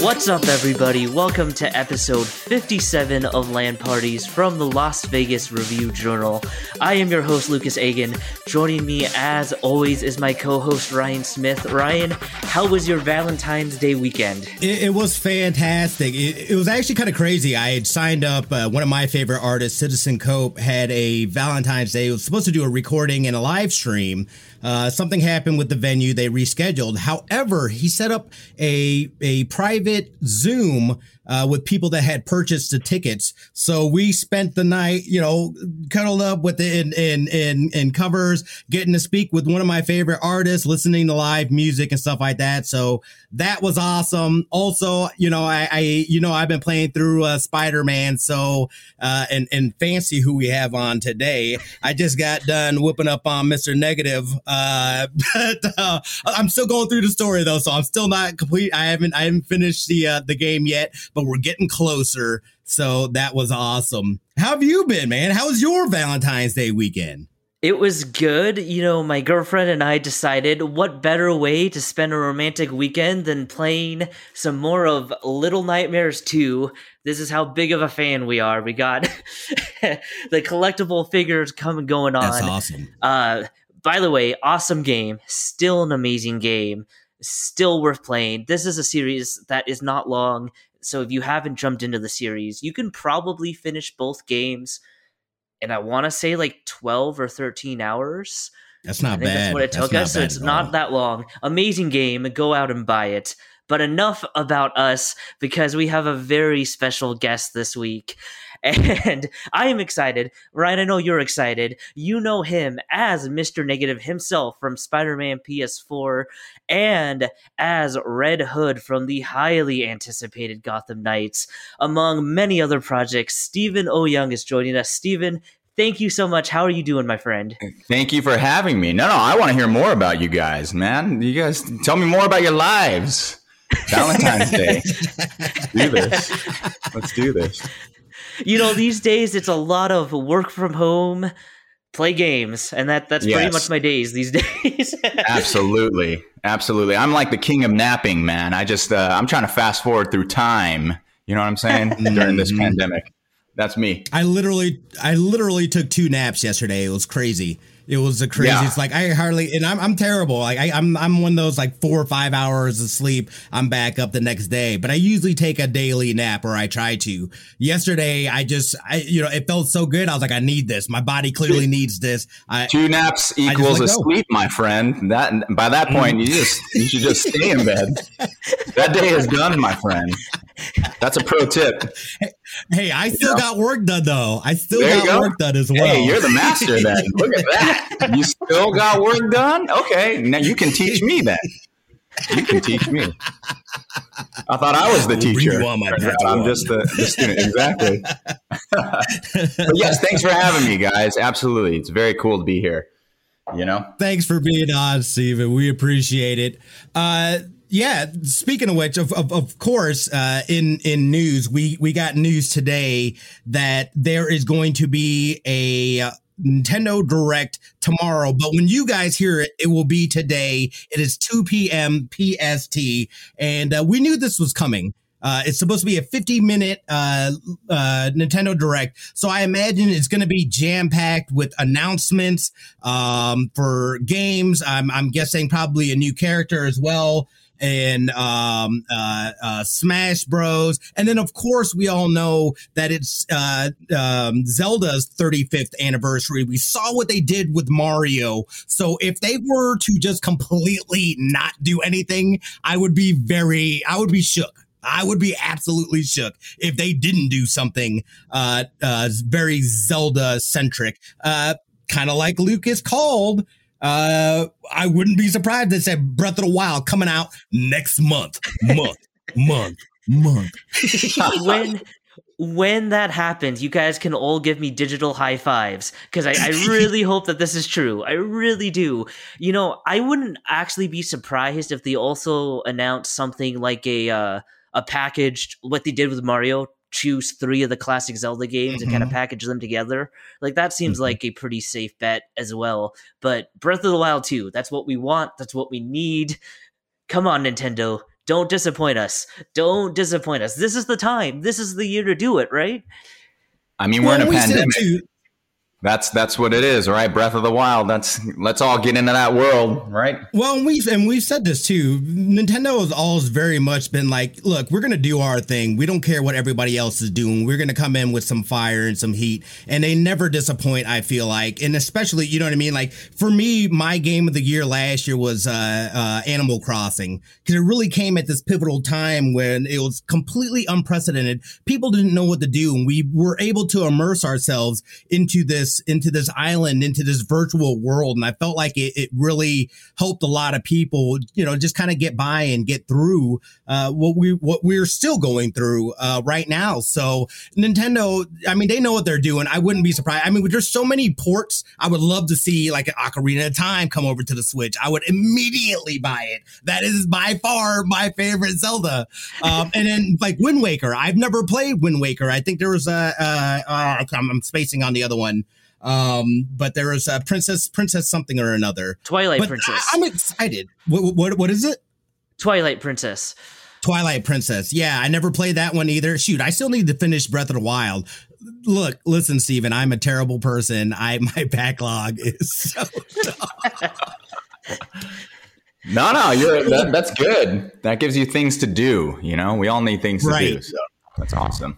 What's up, everybody? Welcome to episode 57 of Land Parties from the Las Vegas Review Journal. I am your host, Lucas Agan. Joining me, as always, is my co-host, Ryan Smith. Ryan, how was your Valentine's Day weekend? It was fantastic. It was actually kind of crazy. I had signed up. One of my favorite artists, Citizen Cope, had a Valentine's Day. It was supposed to do a recording and a live stream. Something happened with the venue. They rescheduled. However, he set up a private Zoom with people that had purchased the tickets. So we spent the night, you know, cuddled up with in covers, getting to speak with one of my favorite artists, listening to live music and stuff like that. So that was awesome. Also, you know, I've been playing through Spider-Man. So and Fancy, who we have on today, I just got done whooping up on Mr. Negative. But I'm still going through the story though, so I'm still not complete. I haven't finished the game yet, but we're getting closer. So that was awesome. How have you been, man? How was your Valentine's Day weekend? It was good. You know, my girlfriend and I decided what better way to spend a romantic weekend than playing some more of Little Nightmares 2. This is how big of a fan we are. We got the collectible figures coming going on. That's awesome. By the way, awesome game, still an amazing game, still worth playing. This is a series that is not long, so if you haven't jumped into the series, you can probably finish both games in, I want to say, like 12 or 13 hours. That's not bad. That's what it took us, so it's not that long. Amazing game, go out and buy it. But enough about us, because we have a very special guest this week. And I am excited. Ryan, I know you're excited. You know him as Mr. Negative himself from Spider-Man PS4 and as Red Hood from the highly anticipated Gotham Knights. Among many other projects, Stephen O'Young is joining us. Stephen, thank you so much. How are you doing, my friend? Thank you for having me. No, I want to hear more about you guys, man. You guys, tell me more about your lives. Valentine's Day. Let's do this. Let's do this. You know, these days it's a lot of work from home, play games, and that's yes. Pretty much my days these days. Absolutely. I'm like the king of napping, man. I just I'm trying to fast forward through time. You know what I'm saying? During this pandemic, that's me. I literally took two naps yesterday. It was crazy. It was the craziest. Yeah. It's like I'm terrible. Like I'm one of those like 4 or 5 hours of sleep. I'm back up the next day, but I usually take a daily nap, or I try to. Yesterday, I it felt so good. I was like, I need this. My body clearly needs this. Two naps equals a sleep, my friend. That by that point, you should just stay in bed. That day is done, my friend. That's a pro tip. Hey, I still got work done though. I still got work done as well. Hey, you're the master then. Look at that. You still got work done? Okay, now you can teach me that. You can teach me. I thought I was the teacher. I'm just the student. Exactly. But yes, thanks for having me, guys. Absolutely. It's very cool to be here. You know? Thanks for being on, Steven. We appreciate it. Yeah. Speaking of which, of course, in news, we got news today that there is going to be a Nintendo Direct tomorrow, but when you guys hear it, it will be today. It is 2 p.m. PST, and we knew this was coming. It's supposed to be a 50-minute Nintendo Direct, so I imagine it's going to be jam-packed with announcements for games. I'm guessing probably a new character as well, and Smash Bros. And then, of course, we all know that it's Zelda's 35th anniversary. We saw what they did with Mario. So if they were to just completely not do anything, I would be shook. I would be absolutely shook if they didn't do something very Zelda-centric, kind of like Lucas called. I wouldn't be surprised if they said Breath of the Wild coming out next month. When that happens, you guys can all give me digital high fives, because I really hope that this is true. I really do. You know, I wouldn't actually be surprised if they also announced something like a package, what they did with Mario choose three of the classic Zelda games and kind of package them together. Like that seems like a pretty safe bet as well. But Breath of the Wild 2, that's what we want. That's what we need. Come on, Nintendo. Don't disappoint us. Don't disappoint us. This is the time. This is the year to do it, right? I mean, we're in a pandemic. That's what it is, right? Breath of the Wild. Let's all get into that world, right? Well, we've said this too. Nintendo has always very much been like, look, we're going to do our thing. We don't care what everybody else is doing. We're going to come in with some fire and some heat, and they never disappoint, I feel like. And especially, you know what I mean? Like for me, my game of the year last year was Animal Crossing, because it really came at this pivotal time when it was completely unprecedented. People didn't know what to do, and we were able to immerse ourselves into this island, into this virtual world. And I felt like it really helped a lot of people, you know, just kind of get by and get through what we're still going through right now. So Nintendo, I mean, they know what they're doing. I wouldn't be surprised. I mean, there's so many ports. I would love to see like an Ocarina of Time come over to the Switch. I would immediately buy it. That is by far my favorite Zelda. And then like Wind Waker. I've never played Wind Waker. I think there was I'm spacing on the other one. But there is a princess something or another. Twilight but Princess. I'm excited. What is it? Twilight Princess. Yeah, I never played that one either. Shoot, I still need to finish Breath of the Wild. Look, listen, Steven, I'm a terrible person. My backlog is so dumb. No, that's good. That gives you things to do. You know, we all need things to do. So that's awesome.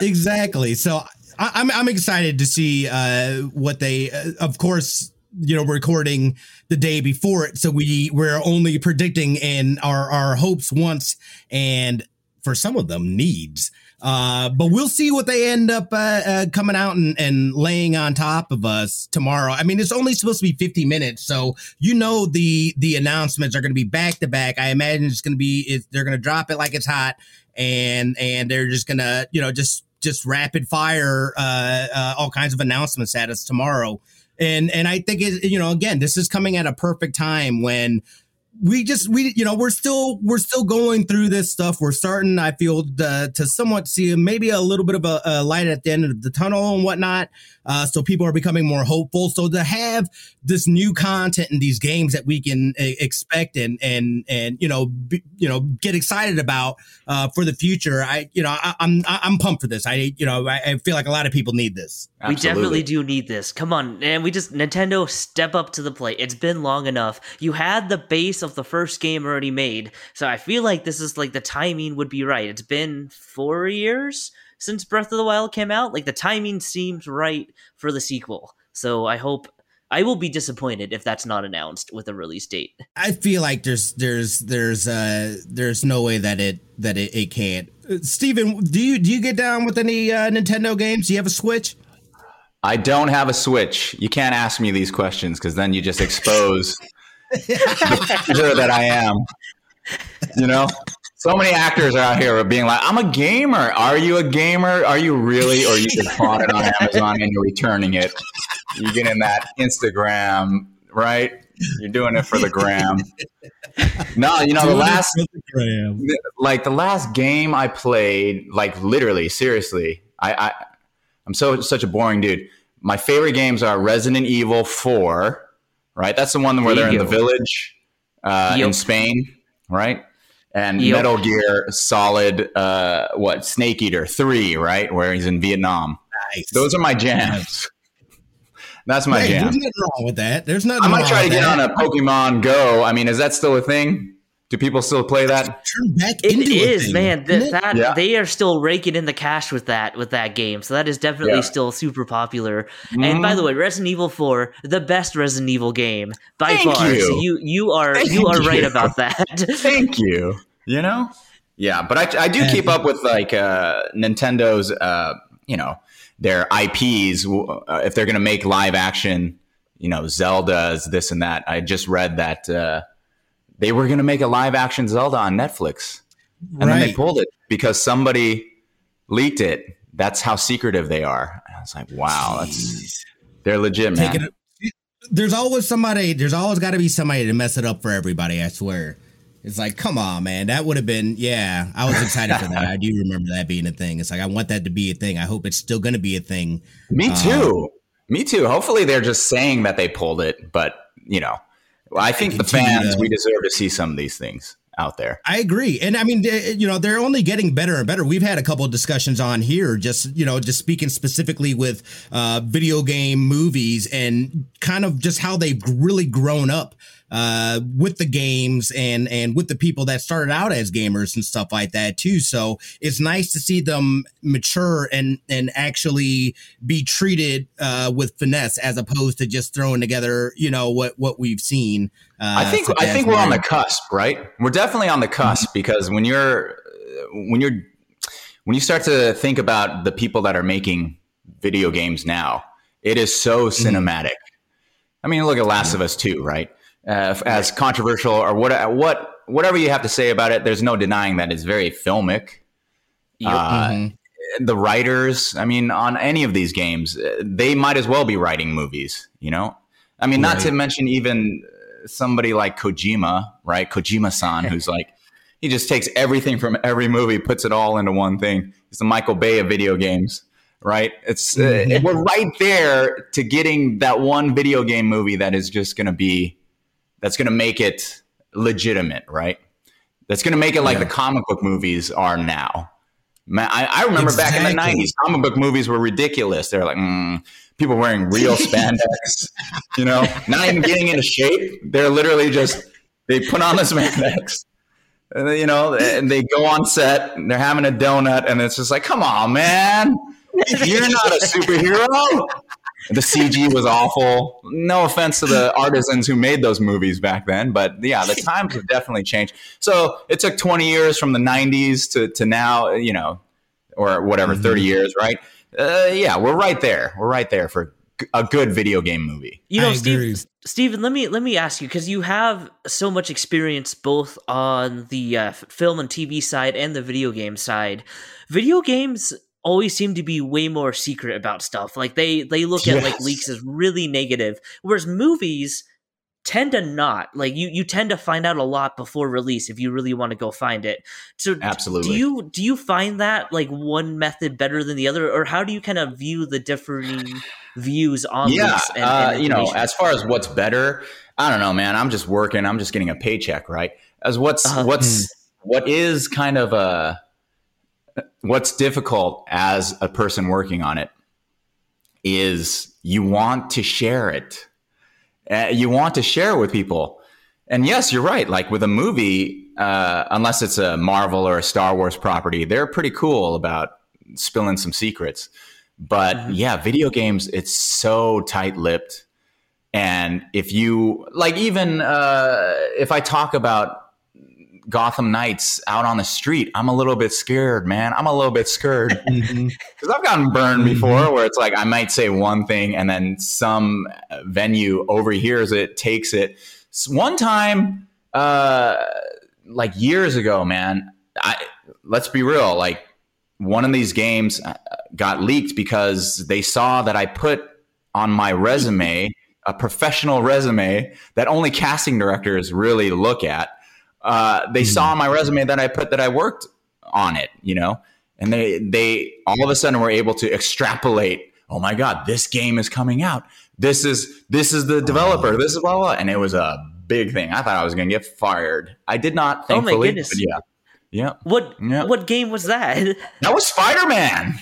Exactly. So. I'm excited to see what they, of course, you know, recording the day before it. So we're only predicting in our hopes wants and for some of them needs. But we'll see what they end up coming out and laying on top of us tomorrow. I mean, it's only supposed to be 50 minutes. So, you know, the announcements are going to be back to back. I imagine they're going to drop it like it's hot and they're just going to, you know, just rapid fire all kinds of announcements at us tomorrow. And I think, you know, again, this is coming at a perfect time when we're still going through this stuff. We're starting, I feel, to somewhat see maybe a little bit of a light at the end of the tunnel and whatnot. So people are becoming more hopeful. So to have this new content in these games that we can expect and get excited about for the future, I'm pumped for this. I feel like a lot of people need this. Absolutely. We definitely do need this. Come on, and Nintendo, step up to the plate. It's been long enough. You had the base of the first game already made. So I feel like this is like the timing would be right. It's been 4 years since Breath of the Wild came out. Like the timing seems right for the sequel. So I will be disappointed if that's not announced with a release date. I feel like there's no way that it can't. Steven, do you get down with any Nintendo games? Do you have a Switch? I don't have a Switch. You can't ask me these questions because then you just expose the actor that I am. You know, so many actors are out here being like, I'm a gamer. Are you a gamer? Are you really? Or you just bought it on Amazon and you're returning it. You're getting that Instagram, right? You're doing it for the gram. No, you know, the last game I played, like literally, seriously, I'm such a boring dude. My favorite games are Resident Evil 4. Right, that's the one where they're in the village in Spain, right? And Metal Gear Solid, Snake Eater 3, right, where he's in Vietnam. Nice. Those are my jams. That's my jam. There's nothing wrong with that. There's nothing. I might try to get on a Pokemon Go. I mean, is that still a thing? Do people still play that? It is, man. They are still raking in the cash with that game. So that is definitely still super popular. Mm-hmm. And by the way, Resident Evil 4, the best Resident Evil game by far. So you are right about that. Thank you. You know? Yeah, but I do keep up with like Nintendo's, you know, their IPs. If they're going to make live action, you know, Zelda's, this and that. I just read that they were going to make a live action Zelda on Netflix and then they pulled it because somebody leaked it. That's how secretive they are. I was like, wow, they're legit, man. There's always got to be somebody to mess it up for everybody. I swear. It's like, come on, man. That would have been, yeah, I was excited for that. I do remember that being a thing. It's like, I want that to be a thing. I hope it's still going to be a thing. Me too. Hopefully they're just saying that they pulled it. But, you know, I think the fans, we deserve to see some of these things out there. I agree. And I mean, you know, they're only getting better and better. We've had a couple of discussions on here, just, you know, just speaking specifically with video game movies and kind of just how they've really grown up with the games and with the people that started out as gamers and stuff like that too. So it's nice to see them mature and actually be treated with finesse as opposed to just throwing together, you know, what we've seen. I think we're on the cusp, right? We're definitely on the cusp because when you start to think about the people that are making video games now, it is so cinematic. I mean, look at Last of Us 2, right? As controversial or whatever you have to say about it, there's no denying that it's very filmic. The writers, I mean, on any of these games, they might as well be writing movies, you know? I mean, not to mention even somebody like Kojima, right? Kojima-san, who's like, he just takes everything from every movie, puts it all into one thing. He's the Michael Bay of video games, right? It's we're right there to getting that one video game movie that is just going to be, that's going to make it legitimate, right? That's going to make it like the comic book movies are now. Man, I remember back in the 90s, comic book movies were ridiculous. They were like, people wearing real spandex, you know, not even getting into shape. They're literally just, they put on the spandex, and they, you know, and they go on set and they're having a donut and it's just like, come on, man, you're not a superhero. The CG was awful. No offense to the artisans who made those movies back then, but yeah, the times have definitely changed. So it took 20 years from the 90s to now, you know, or whatever, 30 years, right? Yeah, we're right there. We're right there for a good video game movie. You know, Stephen, let me ask you, because you have so much experience both on the film and TV side and the video game side. Video games always seem to be way more secret about stuff. Like they look at like leaks as really negative, whereas movies tend to not. Like you tend to find out a lot before release if you really want to go find it. So absolutely, do you find that like one method better than the other, or how do you kind of view the differing views on leaks? And you know, as far as what's better, I don't know, man. I'm just working. I'm just getting a paycheck, right? As what is kind of a what's difficult as a person working on it is you want to share it. You want to share with people. And yes, you're right. Like with a movie, unless it's a Marvel or a Star Wars property, they're pretty cool about spilling some secrets. But yeah, video games, it's so tight-lipped. And if you, like even if I talk about Gotham Knights out on the street, I'm a little bit scared, man. I'm a little bit scared because I've gotten burned before where it's like I might say one thing and then some venue overhears it, takes it. One time, like years ago, man, let's be real, like one of these games got leaked because they saw that I put on my resume, a professional resume that only casting directors really look at. They saw my resume that I put that I worked on it, you know, and they all of a sudden were able to extrapolate. Oh my God, this game is coming out. This is the developer. This is blah, blah. And it was a big thing. I thought I was going to get fired. I did not, thankfully. Oh my goodness. Yeah. What game was that? That was Spider-Man.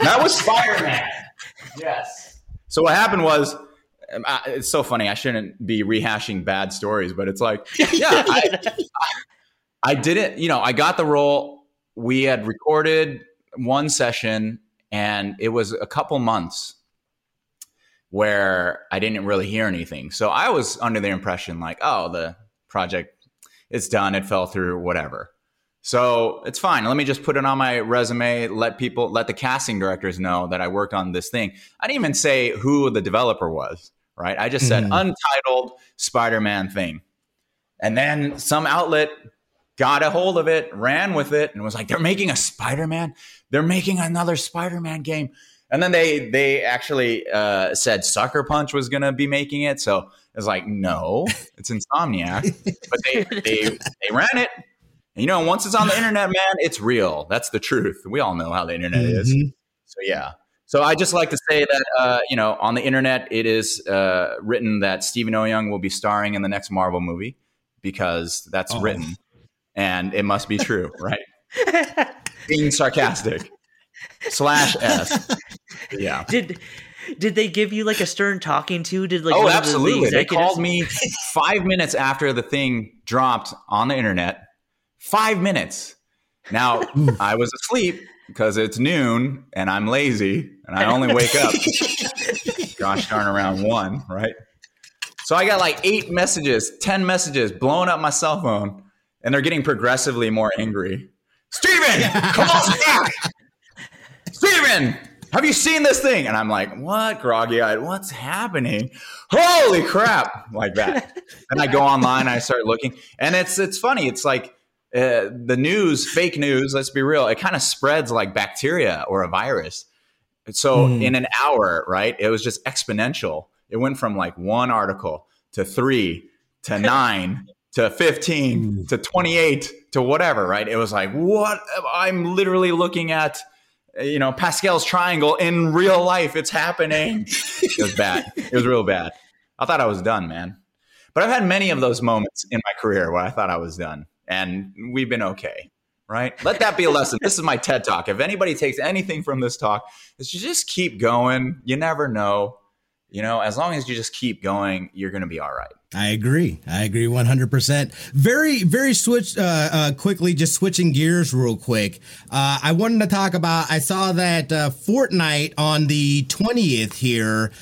That was Spider-Man. Yes. So what happened was, it's so funny. I shouldn't be rehashing bad stories, but it's like, yeah, I didn't, you know, I got the role. We had recorded one session and it was a couple months where I didn't really hear anything. So I was under the impression like, oh, the project, it's done. It fell through, whatever. So it's fine. Let me just put it on my resume. Let the casting directors know that I worked on this thing. I didn't even say who the developer was. Right. I just said untitled Spider-Man thing. And then some outlet got a hold of it, ran with it, and was like, they're making another Spider-Man game. And then they actually said Sucker Punch was going to be making it. So I was like, no, it's Insomniac. But they ran it. And, you know, once it's on the internet, man, it's real. That's the truth. We all know how the internet is. So, yeah. So I just like to say that, you know, on the internet, it is written that Stephen O'Young will be starring in the next Marvel movie because that's written. And it must be true, right? Being sarcastic. /S. Yeah. Did they give you like a stern talking to? Did like absolutely. They called me 5 minutes after the thing dropped on the internet. 5 minutes. Now I was asleep because it's noon and I'm lazy and I only wake up gosh darn around 1, right? So I got like 10 messages blowing up my cell phone, and they're getting progressively more angry. Steven, come on back. Steven, have you seen this thing? And I'm like, what, groggy-eyed? What's happening? Holy crap, like that. And I go online, and I start looking. And it's funny. It's like the news, fake news, let's be real, it kind of spreads like bacteria or a virus. So in an hour, right, it was just exponential. It went from like one article to 3 to 9 to 15 to 28 to whatever, right? It was like, what? I'm literally looking at, you know, Pascal's triangle in real life. It's happening. It was bad. It was real bad. I thought I was done, man. But I've had many of those moments in my career where I thought I was done. And we've been okay, right? Let that be a lesson. This is my TED Talk. If anybody takes anything from this talk, it's just keep going. You never know. You know, as long as you just keep going, you're going to be all right. I agree 100%. Very, very quickly, just switching gears real quick. I wanted to talk about, I saw that Fortnite on the 20th here,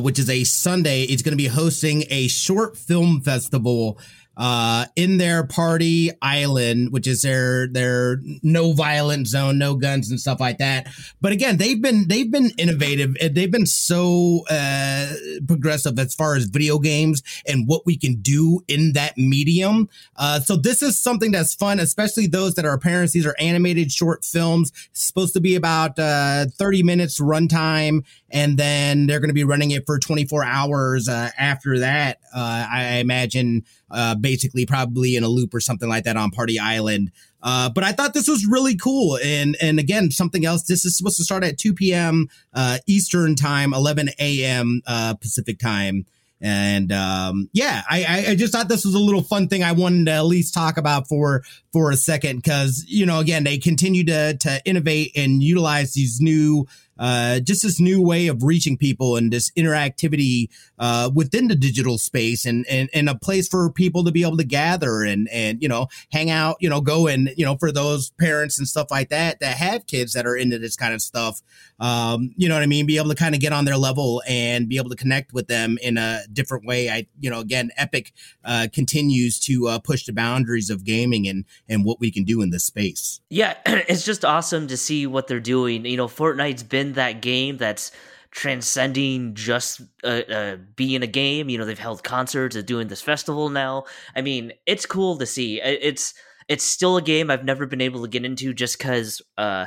which is a Sunday, is going to be hosting a short film festival in their Party Island, which is their no violent zone, no guns and stuff like that. But again, they've been innovative. They've been so progressive as far as video games and what we can do in that medium. So this is something that's fun, especially those that are parents. These are animated short films. It's supposed to be about 30 minutes runtime, and then they're going to be running it for 24 hours after that. I imagine. Basically probably in a loop or something like that on Party Island. But I thought this was really cool. And again, something else. This is supposed to start at 2 p.m. Eastern time, 11 a.m. Pacific time. And I just thought this was a little fun thing I wanted to at least talk about for a second because, you know, again, they continue to innovate and utilize these new just this new way of reaching people and this interactivity within the digital space and a place for people to be able to gather and, you know, hang out, you know, go and, you know, for those parents and stuff like that, that have kids that are into this kind of stuff, you know what I mean? Be able to kind of get on their level and be able to connect with them in a different way. Epic continues to push the boundaries of gaming and what we can do in this space. Yeah, it's just awesome to see what they're doing. You know, Fortnite's been that game that's transcending just being a game. You know, they've held concerts, they're doing this festival now. I mean, it's cool to see. It's still a game I've never been able to get into just because from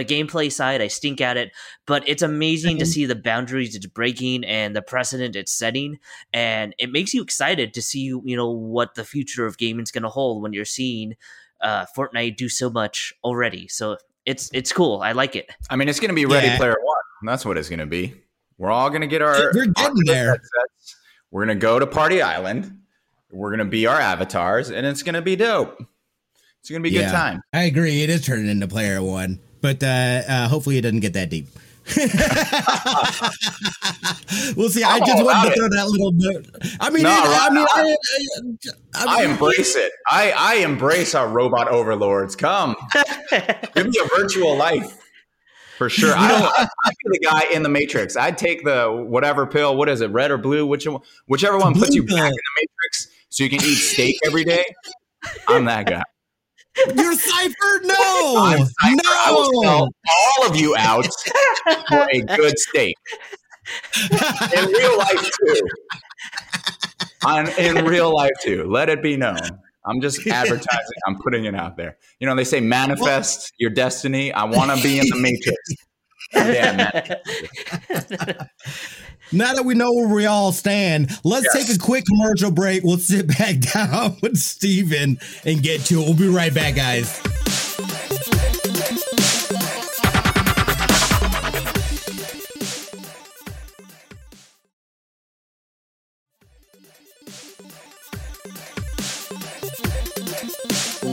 a gameplay side, I stink at it. But it's amazing to see the boundaries it's breaking and the precedent it's setting. And it makes you excited to see, you know, what the future of gaming is going to hold when you're seeing Fortnite do so much already. So It's cool. I like it. I mean, it's going to be Ready Player One. That's what it's going to be. We're all going to get our... We're getting there. Headsets. We're going to go to Party Island. We're going to be our avatars, and it's going to be dope. It's going to be a good time. I agree. It is turning into Player One, but hopefully it doesn't get that deep. We'll see. I just wanted to throw that little note. I mean, I embrace it. I embrace our robot overlords. Come, give me a virtual life for sure. I'd be the guy in the Matrix. I'd take the whatever pill. What is it? Red or blue? Whichever one puts you back in the Matrix, so you can eat steak every day. I'm that guy. You're Cypher? No. I'm Cypher. No. I will sell all of you out for a good steak. In real life, too. In real life, too. Let it be known. I'm just advertising. I'm putting it out there. You know, they say manifest your destiny. I want to be in the Matrix. Now that we know where we all stand, let's take a quick commercial break. We'll sit back down with Steven and get to it. We'll be right back, guys.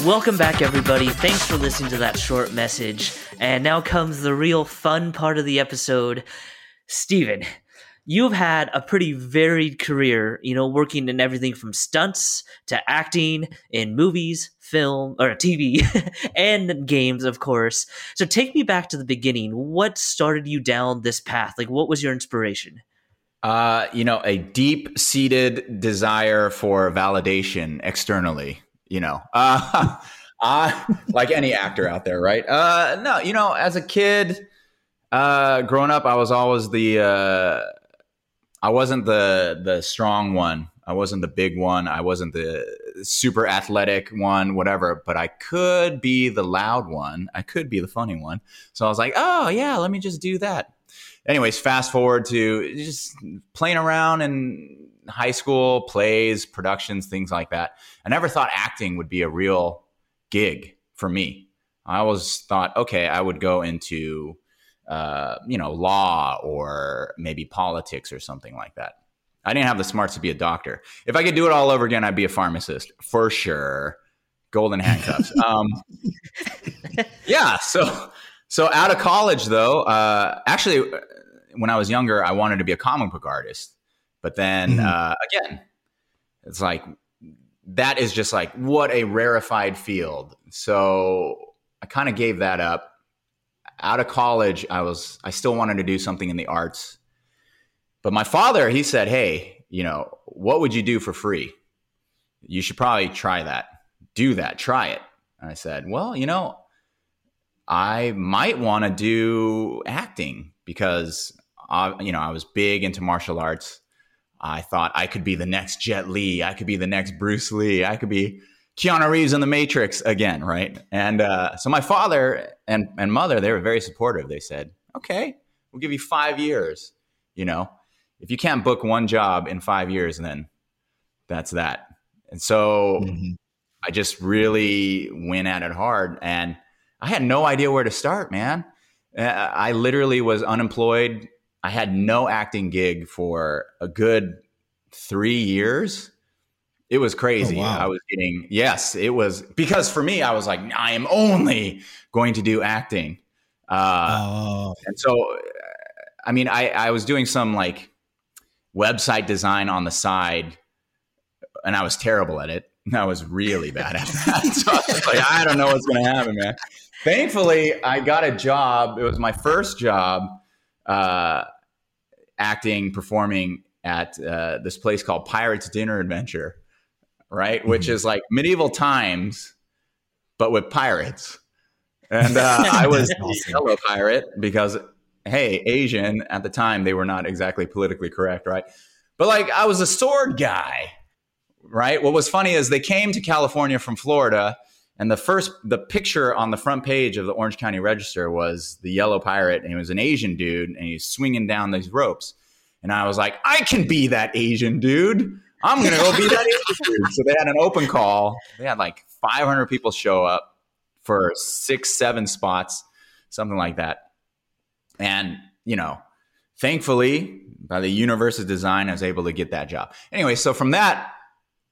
Welcome back, everybody. Thanks for listening to that short message. And now comes the real fun part of the episode. Steven, you've had a pretty varied career, you know, working in everything from stunts to acting in movies, film, or TV, and games, of course. So take me back to the beginning. What started you down this path? Like, what was your inspiration? You know, a deep-seated desire for validation externally. You know, like any actor out there, right? No, you know, as a kid, growing up, I was always the, I wasn't the strong one. I wasn't the big one. I wasn't the super athletic one, whatever, but I could be the loud one. I could be the funny one. So I was like, oh yeah, let me just do that. Anyways, fast forward to just playing around and high school, plays, productions, things like that. I never thought acting would be a real gig for me. I always thought, okay, I would go into, you know, law or maybe politics or something like that. I didn't have the smarts to be a doctor. If I could do it all over again, I'd be a pharmacist for sure. Golden handcuffs. Yeah. So out of college though, actually when I was younger, I wanted to be a comic book artist. But then again, it's like, that is just like, what a rarefied field. So I kind of gave that up. Out of college, I still wanted to do something in the arts. But my father, he said, hey, you know, what would you do for free? You should probably try that. Do that. Try it. And I said, well, you know, I might want to do acting because, you know, I was big into martial arts. I thought I could be the next Jet Li. I could be the next Bruce Lee. I could be Keanu Reeves in the Matrix again, right? And so my father and mother, they were very supportive. They said, okay, we'll give you 5 years. You know, if you can't book one job in 5 years, then that's that. And so I just really went at it hard. And I had no idea where to start, man. I literally was unemployed. I had no acting gig for a good 3 years. It was crazy. Oh, wow. I was getting, yes, it was, because for me, I was like, I am only going to do acting. And so, I mean, I was doing some like website design on the side and I was terrible at it. I was really bad at that. So I was like, I don't know what's going to happen, man. Thankfully, I got a job. It was my first job. Acting, performing at this place called Pirates Dinner Adventure, right? Which is like medieval times, but with pirates. And I was a fellow pirate because, hey, Asian at the time, they were not exactly politically correct, right? But like I was a sword guy, right? What was funny is they came to California from Florida, and the picture on the front page of the Orange County Register was the yellow pirate, and he was an Asian dude, and he's swinging down these ropes. And I was like, I can be that Asian dude. I'm going to go be that Asian dude. So they had an open call. They had like 500 people show up for 6-7 spots, something like that. And, you know, thankfully, by the universe's design, I was able to get that job. Anyway, so from that,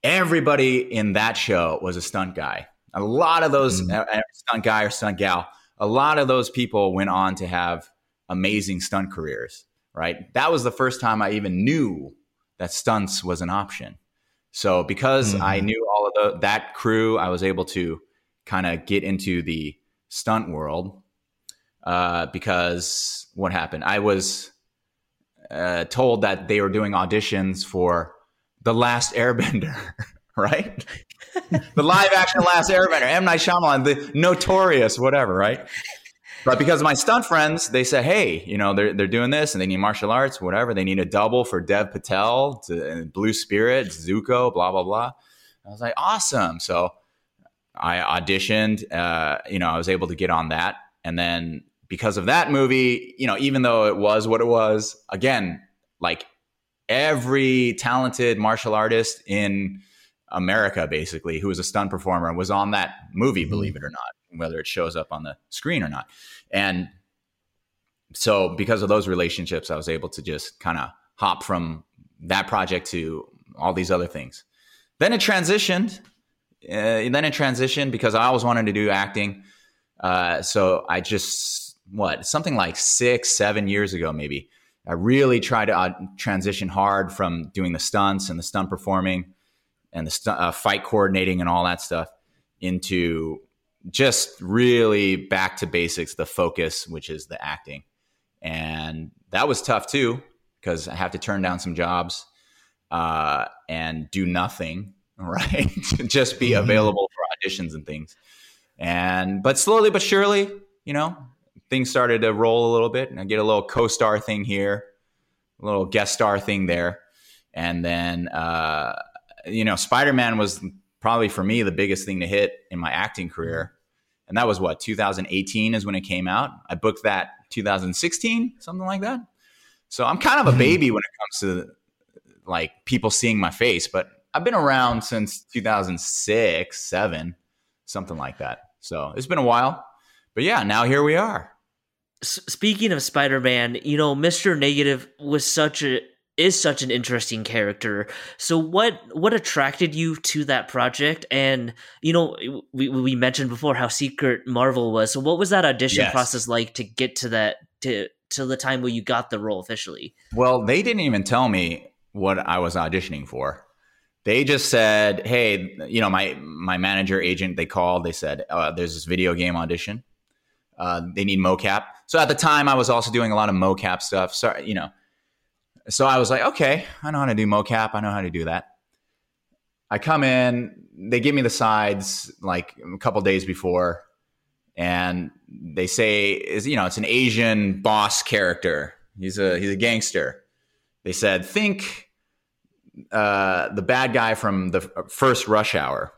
everybody in that show was a stunt guy. A lot of those stunt guy or stunt gal, a lot of those people went on to have amazing stunt careers, right? That was the first time I even knew that stunts was an option. So because I knew all of that crew, I was able to kind of get into the stunt world because what happened? I was told that they were doing auditions for The Last Airbender, right? The live action Last Airbender, M. Night Shyamalan, the notorious whatever, right? But because my stunt friends, they said, hey, you know, they're doing this and they need martial arts, whatever. They need a double for Dev Patel, and Blue Spirit, Zuko, blah, blah, blah. I was like, awesome. So I auditioned, you know, I was able to get on that. And then because of that movie, you know, even though it was what it was, again, like every talented martial artist in America, basically, who was a stunt performer and was on that movie, believe it or not, whether it shows up on the screen or not. And so because of those relationships, I was able to just kind of hop from that project to all these other things. Then it transitioned. Because I always wanted to do acting. So I just, something like 6-7 years ago, maybe, I really tried to transition hard from doing the stunts and the stunt performing and the fight coordinating and all that stuff into just really back to basics, the focus, which is the acting. And that was tough too, because I have to turn down some jobs and do nothing, right? Just be available for auditions and things. And, but slowly but surely, you know, things started to roll a little bit, and I get a little co-star thing here, a little guest star thing there. And then, you know, Spider-Man was probably for me the biggest thing to hit in my acting career. And that was 2018 is when it came out. I booked that 2016, something like that. So I'm kind of a baby when it comes to like people seeing my face, but I've been around since 2006, 2007, something like that. So it's been a while, but yeah, now here we are. Speaking of Spider-Man, you know, Mr. Negative was such an interesting character. So what attracted you to that project? And, you know, we mentioned before how secret Marvel was. So what was that audition process like to get to that, to the time where you got the role officially? Well, they didn't even tell me what I was auditioning for. They just said, hey, you know, my manager agent, they called, they said, there's this video game audition. They need mocap. So at the time I was also doing a lot of mocap stuff. So, you know, so I was like, okay, I know how to do mocap. I know how to do that. I come in, they give me the sides like a couple days before. And they say, you know, it's an Asian boss character. He's a gangster. They said, think the bad guy from the first Rush Hour,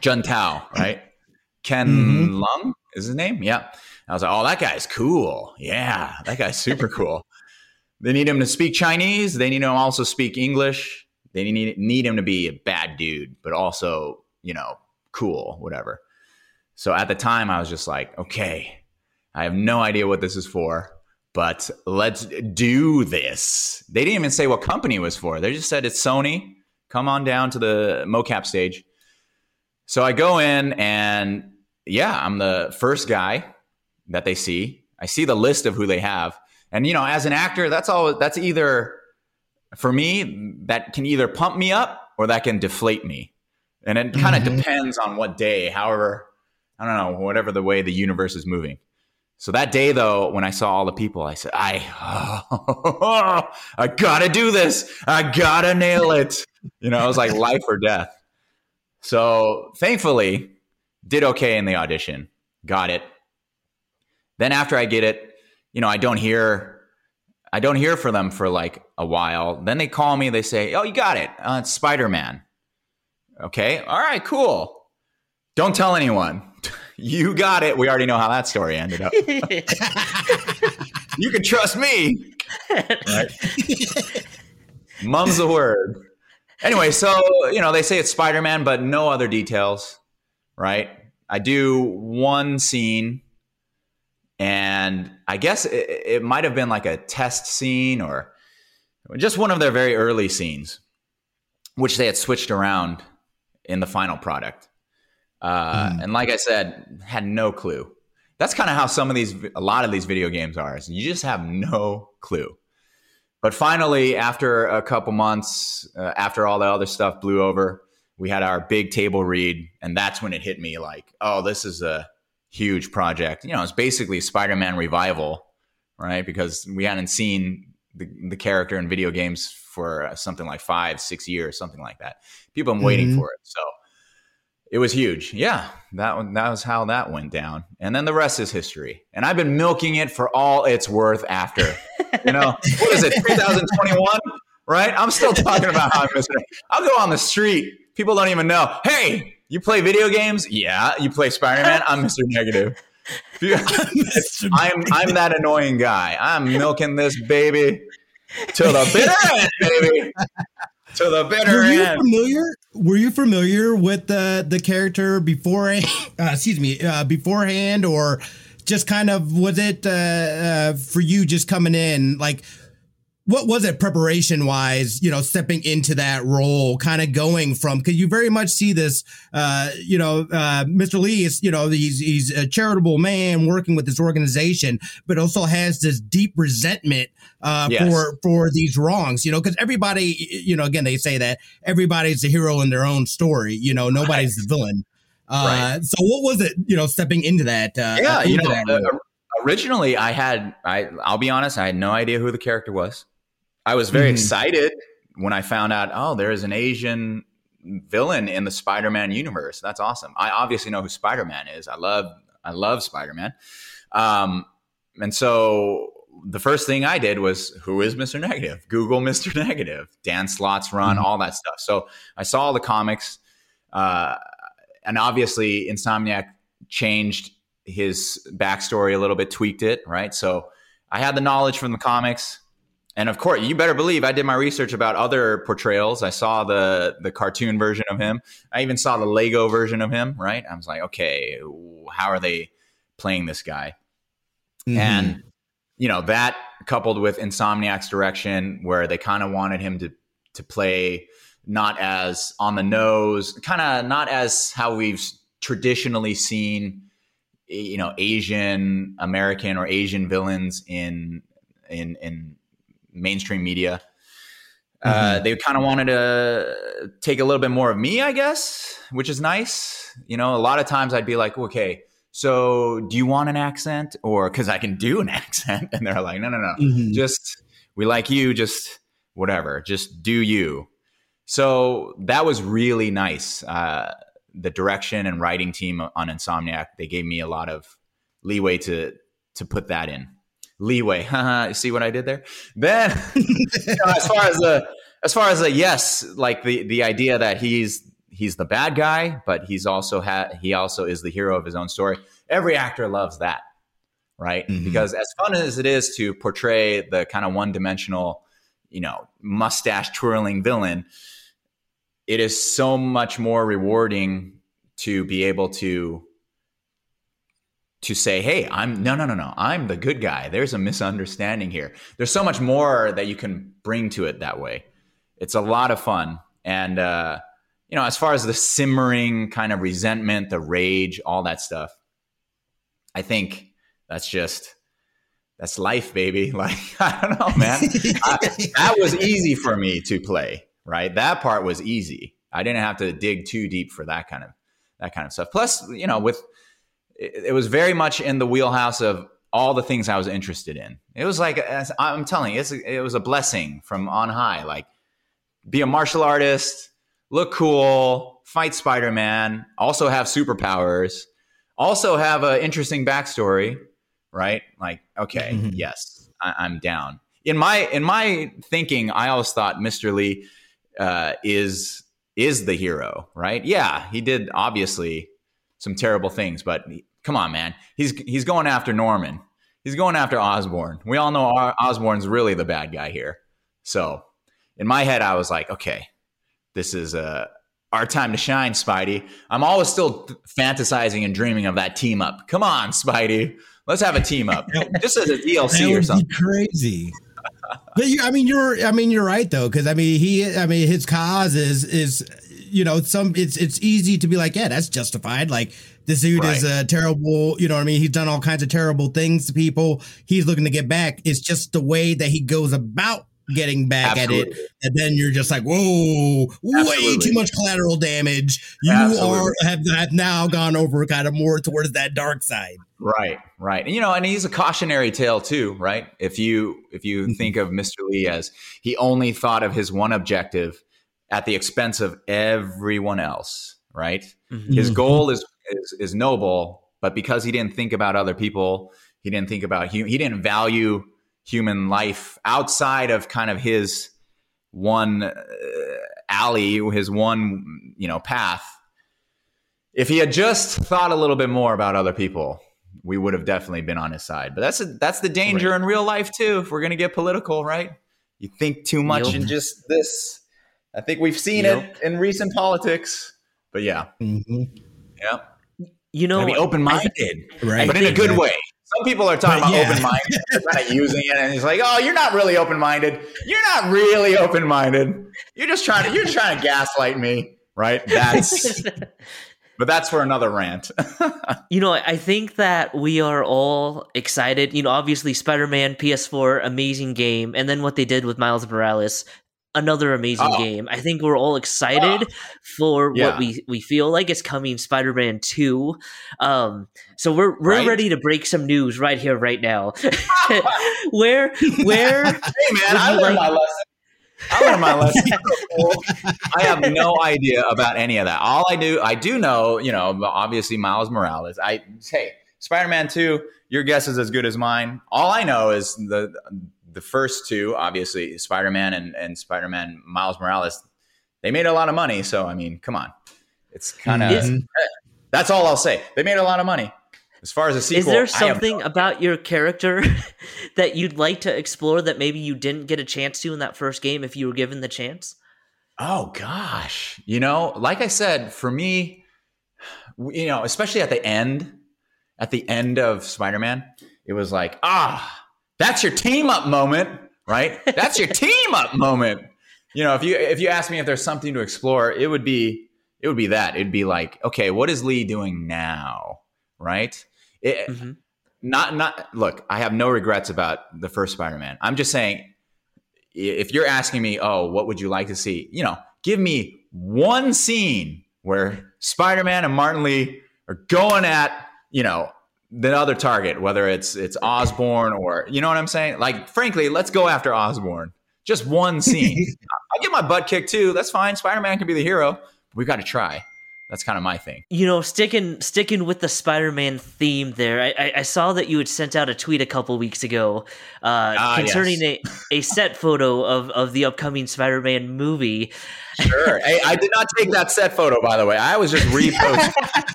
Jun Tao, right? Ken Lung is his name. Yeah. I was like, oh, that guy's cool. Yeah. That guy's super cool. They need him to speak Chinese. They need him to also speak English. They need him to be a bad dude, but also, you know, cool, whatever. So at the time I was just like, okay, I have no idea what this is for, but let's do this. They didn't even say what company it was for. They just said, it's Sony. Come on down to the mocap stage. So I go in and yeah, I'm the first guy that they see. I see the list of who they have. And, you know, as an actor, that's either for me, that can either pump me up or that can deflate me. And it kind of depends on what day, however, I don't know, whatever the way the universe is moving. So that day, though, when I saw all the people, I said, I gotta do this. I gotta nail it. You know, it was like life or death. So thankfully, did okay in the audition. Got it. Then after I get it, you know, I don't hear from them for like a while. Then they call me. They say, oh, you got it. It's Spider-Man. Okay. All right, cool. Don't tell anyone. You got it. We already know how that story ended up. You can trust me. Right. Mum's the word. Anyway, so, you know, they say it's Spider-Man, but no other details, right? I do one scene, and I guess it might have been like a test scene or just one of their very early scenes, which they had switched around in the final product. And like I said, had no clue. That's kind of how a lot of these video games are. Is you just have no clue. But finally, after a couple months, after all the other stuff blew over, we had our big table read. And that's when it hit me like, oh, this is a huge project. You know, it's basically Spider-Man revival, right? Because we hadn't seen the character in video games for something like 5-6 years, something like that. People have been waiting for it. So it was huge. Yeah, that was how that went down. And then the rest is history. And I've been milking it for all it's worth after. You know, what is it, 2021? Right? I'm still talking about how I missed it. I'll go on the street. People don't even know. Hey, you play video games? Yeah. You play Spider-Man? I'm Mr. Negative. Yeah. I'm that annoying guy. I'm milking this baby to the bitter end, baby. To the bitter end. Were you familiar with the character beforehand, or just kind of was it for you just coming in? Like, what was it preparation wise, stepping into that role, kind of going from, because you very much see this, Mr. Lee is, he's a charitable man working with this organization, but also has this deep resentment for these wrongs, because everybody, again, they say that everybody's the hero in their own story, nobody's the villain. Right. So what was it, stepping into that? Originally I'll be honest, I had no idea who the character was. I was very excited when I found out, there is an Asian villain in the Spider-Man universe. That's awesome. I obviously know who Spider-Man is. I love Spider-Man. And so the first thing I did was, who is Mr. Negative? Google Mr. Negative, Dan Slott's run, all that stuff. So I saw all the comics, and obviously Insomniac changed his backstory a little bit, tweaked it, right? So I had the knowledge from the comics, and of course, you better believe I did my research about other portrayals. I saw the cartoon version of him. I even saw the Lego version of him, right? I was like, okay, how are they playing this guy? And that coupled with Insomniac's direction, where they kind of wanted him to play not as on the nose, kind of not as how we've traditionally seen Asian American or Asian villains in mainstream media. They kind of wanted to take a little bit more of me, I guess, which is nice. A lot of times I'd be like, okay, so do you want an accent? Or because I can do an accent. And they're like, no, just, we like you, just whatever, just do you. So that was really nice. The direction and writing team on Insomniac, they gave me a lot of leeway to put that in. Leeway. See what I did there? Then as far as yes, like the idea that he's the bad guy, but he also is the hero of his own story. Every actor loves that, right? Because as fun as it is to portray the kind of one-dimensional, mustache twirling villain, it is so much more rewarding to be able to say, hey, I'm no, I'm the good guy. There's a misunderstanding here. There's so much more that you can bring to it that way. It's a lot of fun. And, as far as the simmering kind of resentment, the rage, all that stuff, I think that's life, baby. Like, I don't know, man. That was easy for me to play. Right. That part was easy. I didn't have to dig too deep for that kind of stuff. Plus, it was very much in the wheelhouse of all the things I was interested in. It was like, as I'm telling you, it was a blessing from on high. Like, be a martial artist, look cool, fight Spider-Man, also have superpowers, also have an interesting backstory. Right. Like, okay, yes, I'm down. In my thinking, I always thought Mr. Lee is the hero, right? Yeah, he did obviously some terrible things, but come on, man, he's going after Norman, he's going after Osborn. We all know Osborn's really the bad guy here. So in my head, I was like, okay, this is our time to shine, Spidey. I'm always still fantasizing and dreaming of that team up. Come on, Spidey, let's have a team up, just as a DLC or something. Crazy. But you're right though, because his cause is it's easy to be like, yeah, that's justified. Like, this dude is a terrible, he's done all kinds of terrible things to people. He's looking to get back. It's just the way that he goes about getting back at it, and then you're just like, whoa, way too much collateral damage. You have now gone over kind of more towards that dark side. Right. And, and he's a cautionary tale too, right? If you think of Mr. Lee as he only thought of his one objective at the expense of everyone else, right? His goal is noble, but because he didn't think about other people, he didn't think about he didn't value human life outside of kind of his one alley, his one path. If he had just thought a little bit more about other people, we would have definitely been on his side. But that's the danger in real life, too, if we're going to get political, right? You think too much in just this. I think we've seen it in recent politics. But yeah. Mm-hmm. Yeah. You know, be open-minded, right? But in a good way. Some people are talking about open-minded, kind of using it, and it's like, oh, you're not really open-minded. You're not really open-minded. You're just trying to gaslight me, right? That's but that's for another rant. You know, I think that we are all excited. You know, obviously Spider-Man, PS4, amazing game, and then what they did with Miles Morales. Another amazing game. I think we're all excited for what we feel like is coming, Spider-Man 2. So we're ready to break some news right here, right now. Where? Hey man, I learned my lesson. I have no idea about any of that. All I do know, you know, obviously Miles Morales. Hey, Spider-Man 2. Your guess is as good as mine. All I know is the first two, obviously, Spider-Man and Spider-Man Miles Morales, they made a lot of money. So, I mean, come on. It's kind of... That's all I'll say. They made a lot of money. As far as a sequel... Is there something about your character that you'd like to explore that maybe you didn't get a chance to in that first game if you were given the chance? Oh, gosh. You know, like I said, for me, you know, especially at the end of Spider-Man, it was like, that's your team up moment, right? That's your team up moment. You know, if you ask me if there's something to explore, it would be that. It'd be like, okay, what is Lee doing now, right? Look, I have no regrets about the first Spider-Man. I'm just saying, if you're asking me, oh, what would you like to see? You know, give me one scene where Spider-Man and Martin Lee are going at, you know, the other target, whether it's Osborn or, you know what I'm saying? Like, frankly, let's go after Osborn. Just one scene. I'll get my butt kicked too. That's fine. Spider-Man can be the hero. We've got to try. That's kind of my thing. You know, sticking with the Spider-Man theme there, I saw that you had sent out a tweet a couple weeks ago concerning a set photo of the upcoming Spider-Man movie. Sure. I did not take that set photo, by the way. I was just reposting.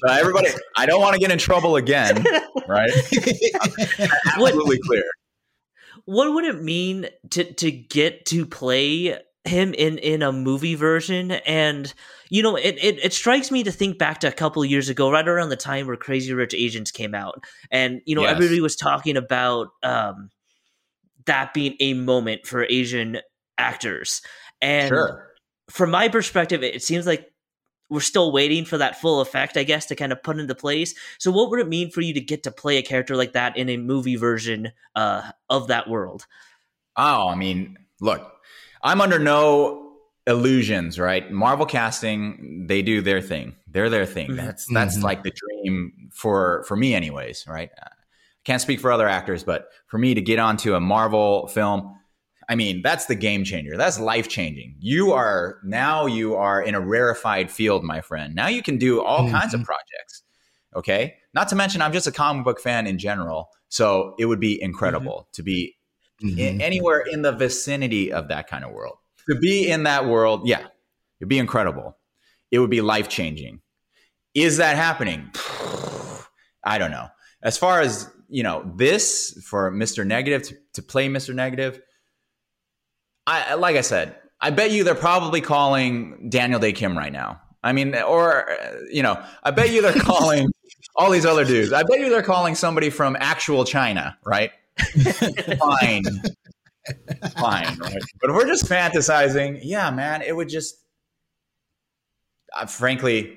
So everybody, I don't want to get in trouble again, right? Absolutely clear. What would it mean to get to play him in a movie version? And you know, it strikes me to think back to a couple of years ago, right around the time where Crazy Rich Asians came out, and you know, everybody was talking about that being a moment for Asian actors. And from my perspective, it seems like we're still waiting for that full effect, I guess, to kind of put into place. So what would it mean for you to get to play a character like that in a movie version of that world? Oh, I mean, look, I'm under no illusions, right? Marvel casting, they do their thing. They're their thing. That's like the dream for me anyways, right? I can't speak for other actors, but for me to get onto a Marvel film, I mean, that's the game changer. That's life changing. You are in a rarefied field, my friend. Now you can do all kinds of projects. Okay. Not to mention, I'm just a comic book fan in general. So it would be incredible to be anywhere in the vicinity of that kind of world. To be in that world, it'd be incredible. It would be life changing. Is that happening? I don't know. As far as, you know, this for Mr. Negative to play Mr. Negative. Like I said, I bet you they're probably calling Daniel Day Kim right now. I mean, or, you know, I bet you they're calling all these other dudes. I bet you they're calling somebody from actual China, right? Fine, right? But if we're just fantasizing, man, it would just, frankly,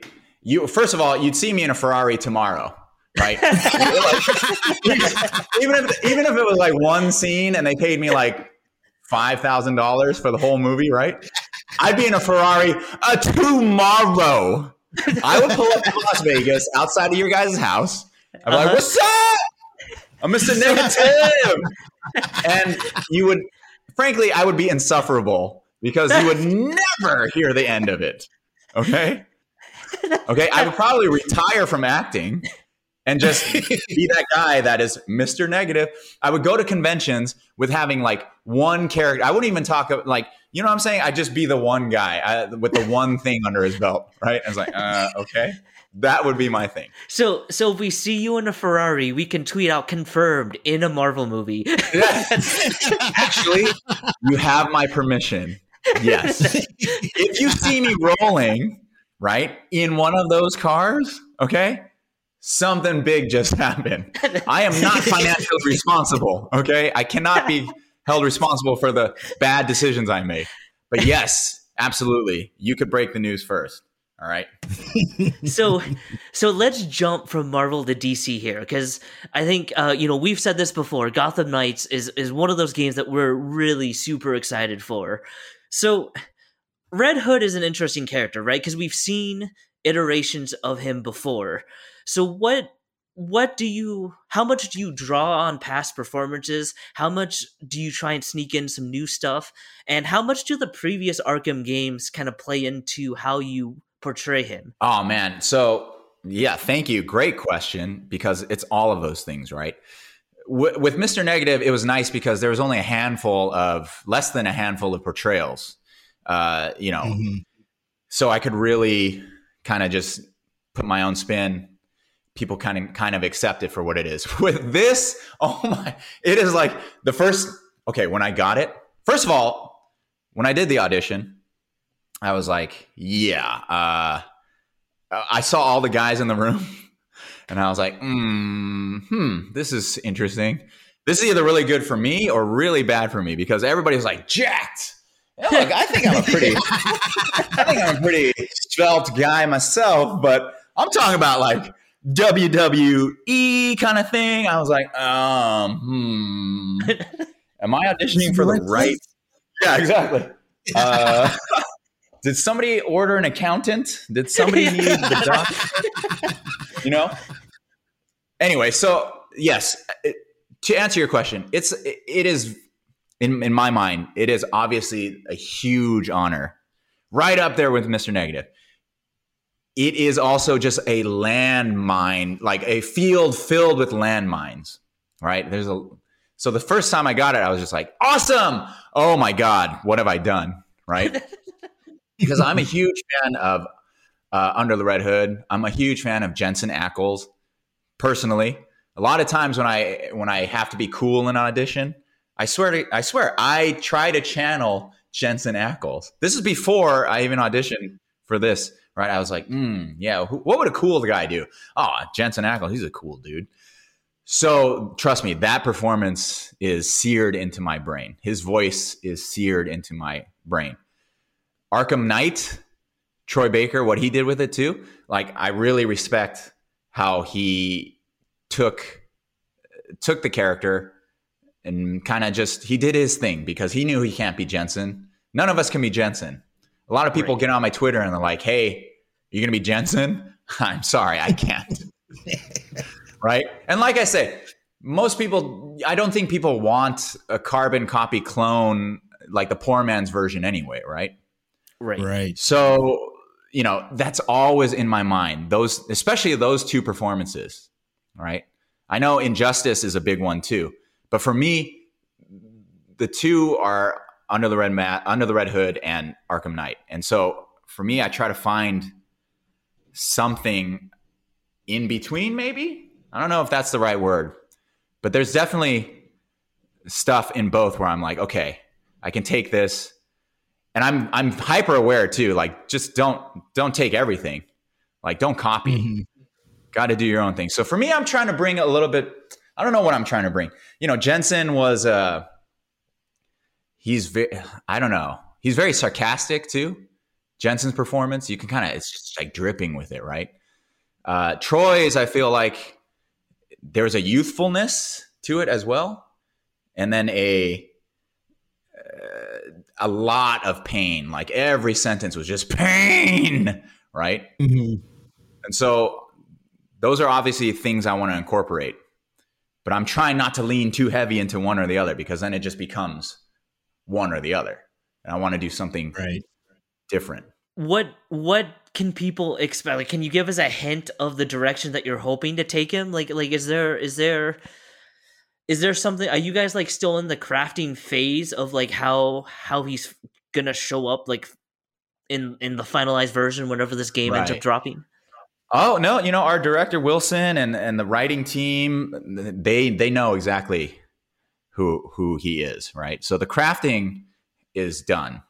first of all, you'd see me in a Ferrari tomorrow. Right. even if it was like one scene and they paid me like $5,000 for the whole movie, right? I'd be in a Ferrari tomorrow. I would pull up to Las Vegas outside of your guys' house. I'm like, what's up? I'm Mr. Negative. And you would, frankly, I would be insufferable because you would never hear the end of it. Okay? I would probably retire from acting and just be that guy that is Mr. Negative. I would go to conventions with having like one character. I wouldn't even talk like, you know what I'm saying? I'd just be the one guy with the one thing under his belt, right? I was like, okay. That would be my thing. So if we see you in a Ferrari, we can tweet out confirmed in a Marvel movie. Actually, you have my permission. Yes. If you see me rolling, right, in one of those cars, okay, something big just happened. I am not financially responsible, okay? I cannot be held responsible for the bad decisions I made. But yes, absolutely. You could break the news first. All right. So let's jump from Marvel to DC here, because I think, we've said this before. Gotham Knights is one of those games that we're really super excited for. So Red Hood is an interesting character, right? Because we've seen iterations of him before. So how much do you draw on past performances? How much do you try and sneak in some new stuff? And how much do the previous Arkham games kind of play into how you portray him? Oh man. So yeah, thank you. Great question, because it's all of those things, right? With Mr. Negative, it was nice because there was only less than a handful of portrayals, mm-hmm. So I could really kind of just put my own spin. People kind of accept it for what it is. With this, it is like the first, okay, when I got it, first of all, when I did the audition, I was like, I saw all the guys in the room and I was like, this is interesting. This is either really good for me or really bad for me, because everybody's like jacked. And I'm like, I think I'm a pretty svelte guy myself, but I'm talking about like WWE kind of thing. I was like, am I auditioning for the right? Yeah, exactly. Did somebody order an accountant? Did somebody need the doctor? Anyway, so yes, to answer your question, it is in my mind, it is obviously a huge honor, right up there with Mr. Negative. It is also just a landmine, like a field filled with landmines, right? So the first time I got it, I was just like, awesome. Oh my God, what have I done? Right? Because I'm a huge fan of Under the Red Hood. I'm a huge fan of Jensen Ackles, personally. A lot of times when I have to be cool in an audition, I swear, I try to channel Jensen Ackles. This is before I even auditioned for this, right? I was like, what would a cool guy do? Oh, Jensen Ackles, he's a cool dude. So trust me, that performance is seared into my brain. His voice is seared into my brain. Arkham Knight, Troy Baker, what he did with it too. Like, I really respect how he took the character and kind of just, he did his thing, because he knew he can't be Jensen. None of us can be Jensen. A lot of people get on my Twitter and they're like, hey, you're going to be Jensen? I'm sorry, I can't. Right? And like I say, I don't think people want a carbon copy clone, like the poor man's version anyway, right? Right. So, that's always in my mind. Especially those two performances, right? I know Injustice is a big one too, but for me, the two are Under the Red Hood and Arkham Knight. And so for me, I try to find something in between, maybe. I don't know if that's the right word, but there's definitely stuff in both where I'm like, okay, I can take this. And I'm hyper aware too. Like, just don't take everything. Like, don't copy. Mm-hmm. Got to do your own thing. So for me, I'm trying to bring a little bit. I don't know what I'm trying to bring. Jensen was he's very sarcastic too. Jensen's performance, you can it's just like dripping with it, right? Troy's, I feel like there's a youthfulness to it as well, and then a lot of pain. Like, every sentence was just pain, right? Mm-hmm. And so those are obviously things I want to incorporate, but I'm trying not to lean too heavy into one or the other, because then it just becomes one or the other. And I want to do something different. What can people expect? Like, can you give us a hint of the direction that you're hoping to take him? Like, is there something? Are you guys like still in the crafting phase of like how he's gonna show up like in the finalized version whenever this game ends up dropping? Oh no, you know, our director Wilson and the writing team, they know exactly who he is, right? So the crafting is done.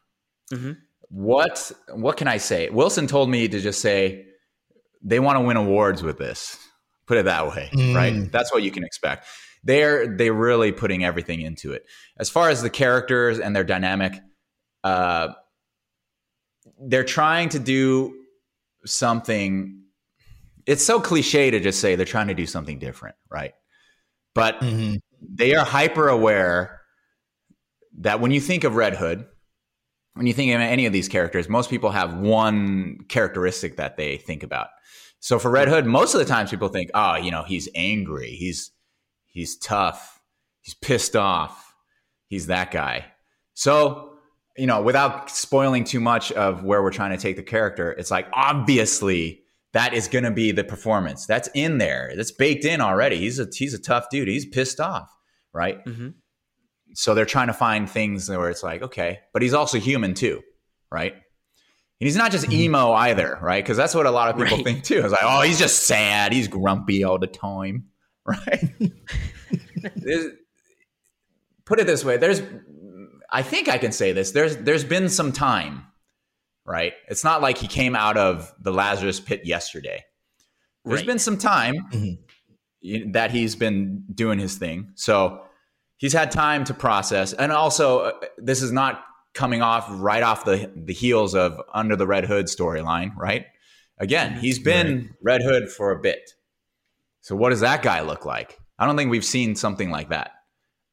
Mm-hmm. What can I say? Wilson told me to just say they want to win awards with this. Put it that way, right? That's what you can expect. They're really putting everything into it. As far as the characters and their dynamic, they're trying to do something. It's so cliche to just say they're trying to do something different, right? But they are hyper aware that when you think of Red Hood, when you think of any of these characters, most people have one characteristic that they think about. So for Red Hood, most of the times people think, oh, you know, he's angry, he's tough, he's pissed off, he's that guy. So, you know, without spoiling too much of where we're trying to take the character, it's like, obviously, that is going to be the performance. That's in there. That's baked in already. He's a tough dude. He's pissed off, right? Mm-hmm. So they're trying to find things where it's like, okay, but he's also human too, right? And he's not just emo either, right? Because that's what a lot of people think too. It's like, oh, he's just sad. He's grumpy all the time, right? Put it this way. I think I can say this. There's been some time. Right. It's not like he came out of the Lazarus pit yesterday. There's been some time that he's been doing his thing. So he's had time to process. And also, this is not coming off right off the heels of Under the Red Hood storyline. Right. Again, he's been Red Hood for a bit. So what does that guy look like? I don't think we've seen something like that,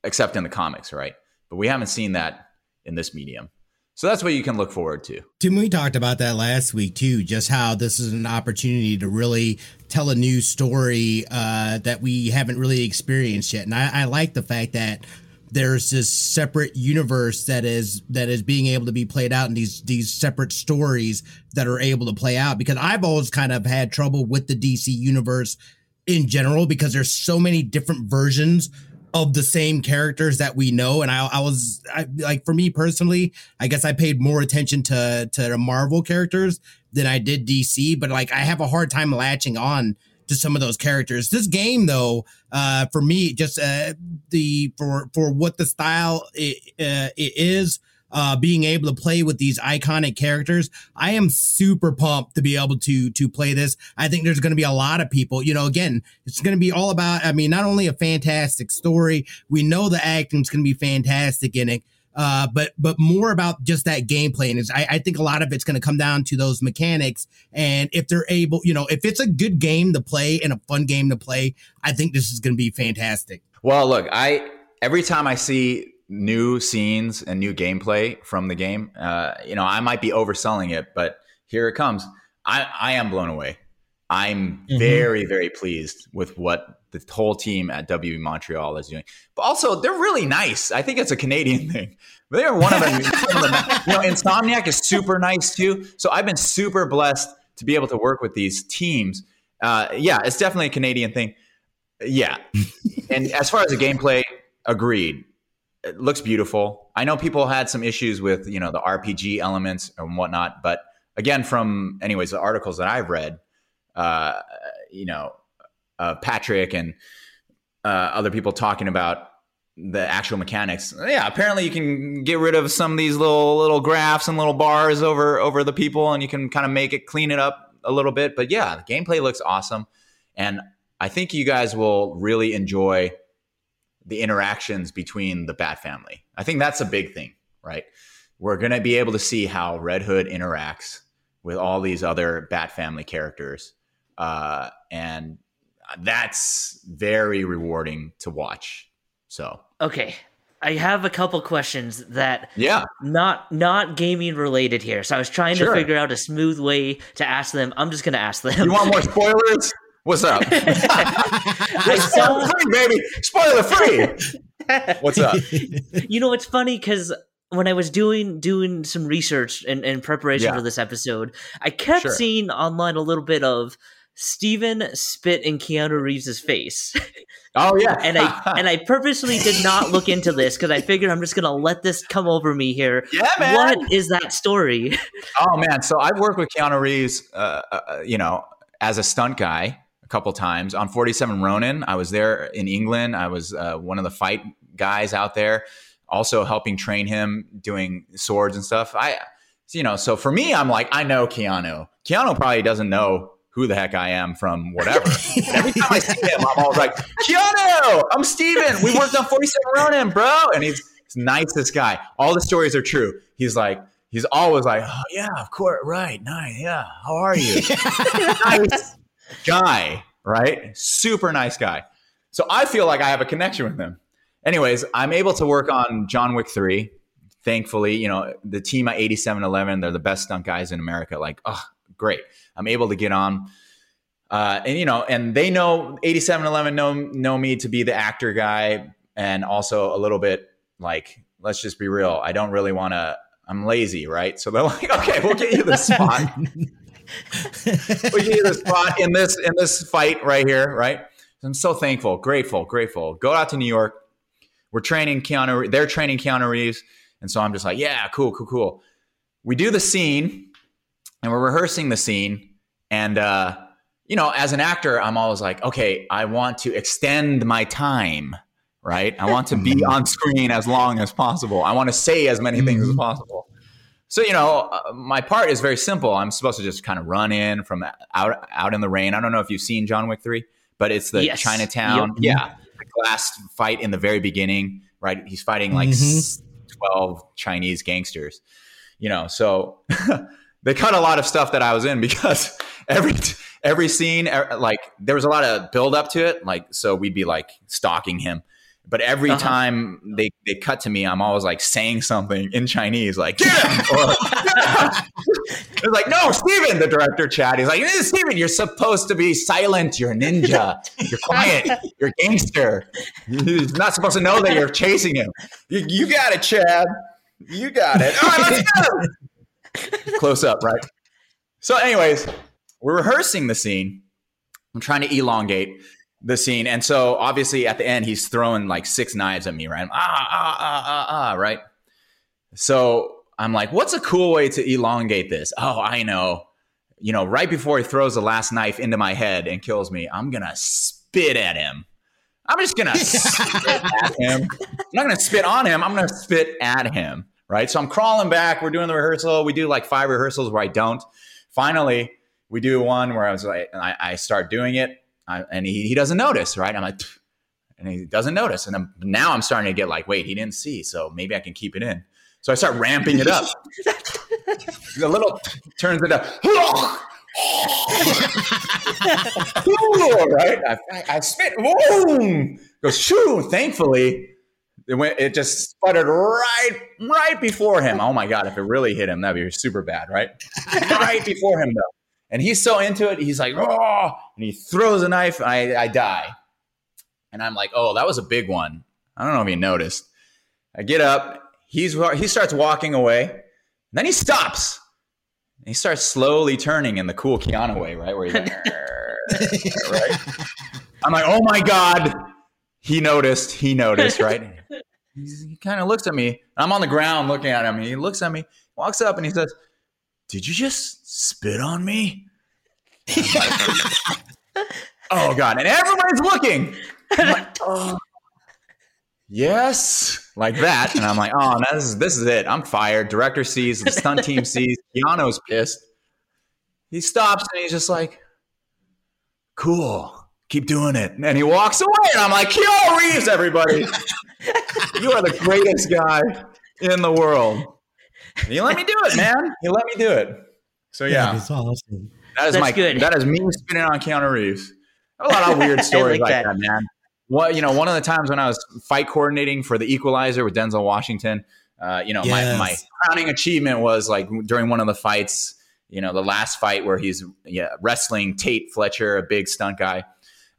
except in the comics. Right. But we haven't seen that in this medium. So that's what you can look forward to. Tim, we talked about that last week, too, just how this is an opportunity to really tell a new story that we haven't really experienced yet. And I like the fact that there's this separate universe that is being able to be played out in these separate stories that are able to play out, because I've always kind of had trouble with the DC universe in general because there's so many different versions of the same characters that we know. And I was like, for me personally, I guess I paid more attention to the Marvel characters than I did DC, but like I have a hard time latching on to some of those characters. This game though, for me, just for what the style it is, being able to play with these iconic characters, I am super pumped to be able to play this. I think there's going to be a lot of people, you know, again, it's going to be all about, I mean, not only a fantastic story, we know the acting's going to be fantastic in it, but more about just that gameplay. And I think a lot of it's going to come down to those mechanics. And if they're able, you know, if it's a good game to play and a fun game to play, I think this is going to be fantastic. Well, look, every time I see new scenes and new gameplay from the game, you know, I might be overselling it, but here it comes. I am blown away. I'm very, very pleased with what the whole team at WB Montreal is doing. But also, they're really nice. I think it's a Canadian thing. They're one of them. You know, Insomniac is super nice too. So I've been super blessed to be able to work with these teams. Yeah, it's definitely a Canadian thing. Yeah. And as far as the gameplay, agreed. It looks beautiful. I know people had some issues with, you know, the RPG elements and whatnot, but again, the articles that I've read, you know, Patrick and other people talking about the actual mechanics. Yeah, apparently you can get rid of some of these little graphs and little bars over the people, and you can kind of clean it up a little bit. But yeah, the gameplay looks awesome, and I think you guys will really enjoy the interactions between the Bat family. I think that's a big thing, right? We're going to be able to see how Red Hood interacts with all these other Bat family characters. And that's very rewarding to watch. So, okay. I have a couple questions that not gaming related here. So I was trying to figure out a smooth way to ask them. I'm just going to ask them. You want more spoilers? What's up? Spoiler free, baby. Spoiler free. What's up? You know, it's funny because when I was doing some research and preparation for this episode, I kept seeing online a little bit of Steven spit in Keanu Reeves' face. Oh yeah. and I purposely did not look into this because I figured I'm just gonna let this come over me here. Yeah, man. What is that story? Oh man, so I've worked with Keanu Reeves, as a stunt guy a couple times on 47 Ronin. I was there in England. I was one of the fight guys out there, also helping train him doing swords and stuff. So for me, I'm like, I know Keanu. Keanu probably doesn't know who the heck I am from whatever. And every time I see him, I'm always like, Keanu, I'm Steven. We worked on 47 Ronin, bro. And he's the nicest guy. All the stories are true. He's always like, oh yeah, of course. Right. Nice. Yeah. How are you? Nice guy, right? Super nice guy. So I feel like I have a connection with him. Anyways, I'm able to work on John Wick 3. Thankfully, the team at 8711, they're the best stunt guys in America. Like, oh, great. I'm able to get on. And they know 8711 know me to be the actor guy. And also a little bit like, let's just be real. I don't really want to, I'm lazy, right? So they're like, okay, we'll get you the spot. We'll get you the spot in this fight right here, right? I'm so thankful, grateful. Go out to New York. We're training Keanu. They're training Keanu Reeves. And so I'm just like, yeah, cool. We do the scene and we're rehearsing the scene. And, as an actor, I'm always like, okay, I want to extend my time, right? I want to be on screen as long as possible. I want to say as many things as possible. So, my part is very simple. I'm supposed to just kind of run in from out in the rain. I don't know if you've seen John Wick 3, but it's the Chinatown. Yep. Yeah. Last fight in the very beginning, right? He's fighting like 12 Chinese gangsters, so they cut a lot of stuff that I was in because every scene, like there was a lot of build up to it. Like, so we'd be like stalking him, but every time they cut to me, I'm always like saying something in Chinese, like, get him! Or, it's like, no, Steven, the director, Chad, he's like, Steven, you're supposed to be silent. You're a ninja. You're quiet. You're a gangster. You're not supposed to know that you're chasing him. You got it, Chad. You got it. All right, let's go. Close up, right? So anyways, we're rehearsing the scene. I'm trying to elongate the scene. And so obviously at the end, he's throwing like 6 knives at me, right? Right? So I'm like, what's a cool way to elongate this? Oh, I know. Right before he throws the last knife into my head and kills me, I'm going to spit at him. I'm just going to spit at him. I'm not going to spit on him. I'm going to spit at him, right? So I'm crawling back. We're doing the rehearsal. We do like 5 rehearsals where I don't. Finally, we do one where I was like, I start doing it. And he doesn't notice, right? I'm like, and he doesn't notice. And now I'm starting to get like, wait, he didn't see. So maybe I can keep it in. So I start ramping it up. The little turns it up. Right? I spit. Boom! Goes, shoo! Thankfully, it just sputtered right before him. Oh, my God. If it really hit him, that would be super bad, right? Right before him, though. And he's so into it. He's like, oh, and he throws a knife. And I die. And I'm like, oh, that was a big one. I don't know if he noticed. I get up. He starts walking away, and then he stops. And he starts slowly turning in the cool Keanu way, right? Where he's like, right? I'm like, oh my God. He noticed, right? He kind of looks at me. I'm on the ground looking at him. He looks at me, walks up, and he says, did you just spit on me? Oh God. And everybody's looking. I'm like, oh. Yes, like that. And I'm like, oh, no, this is it. I'm fired. Director sees, the stunt team sees, Keanu's pissed. He stops and he's just like, cool, keep doing it. And he walks away and I'm like, Keanu Reeves, everybody. You are the greatest guy in the world. And he let me do it, man. He let me do it. So yeah, that's awesome. That is me spinning on Keanu Reeves. A lot of weird stories like that, man. Well, one of the times when I was fight coordinating for The Equalizer with Denzel Washington, my crowning achievement was like during one of the fights, the last fight where he's wrestling Tate Fletcher, a big stunt guy.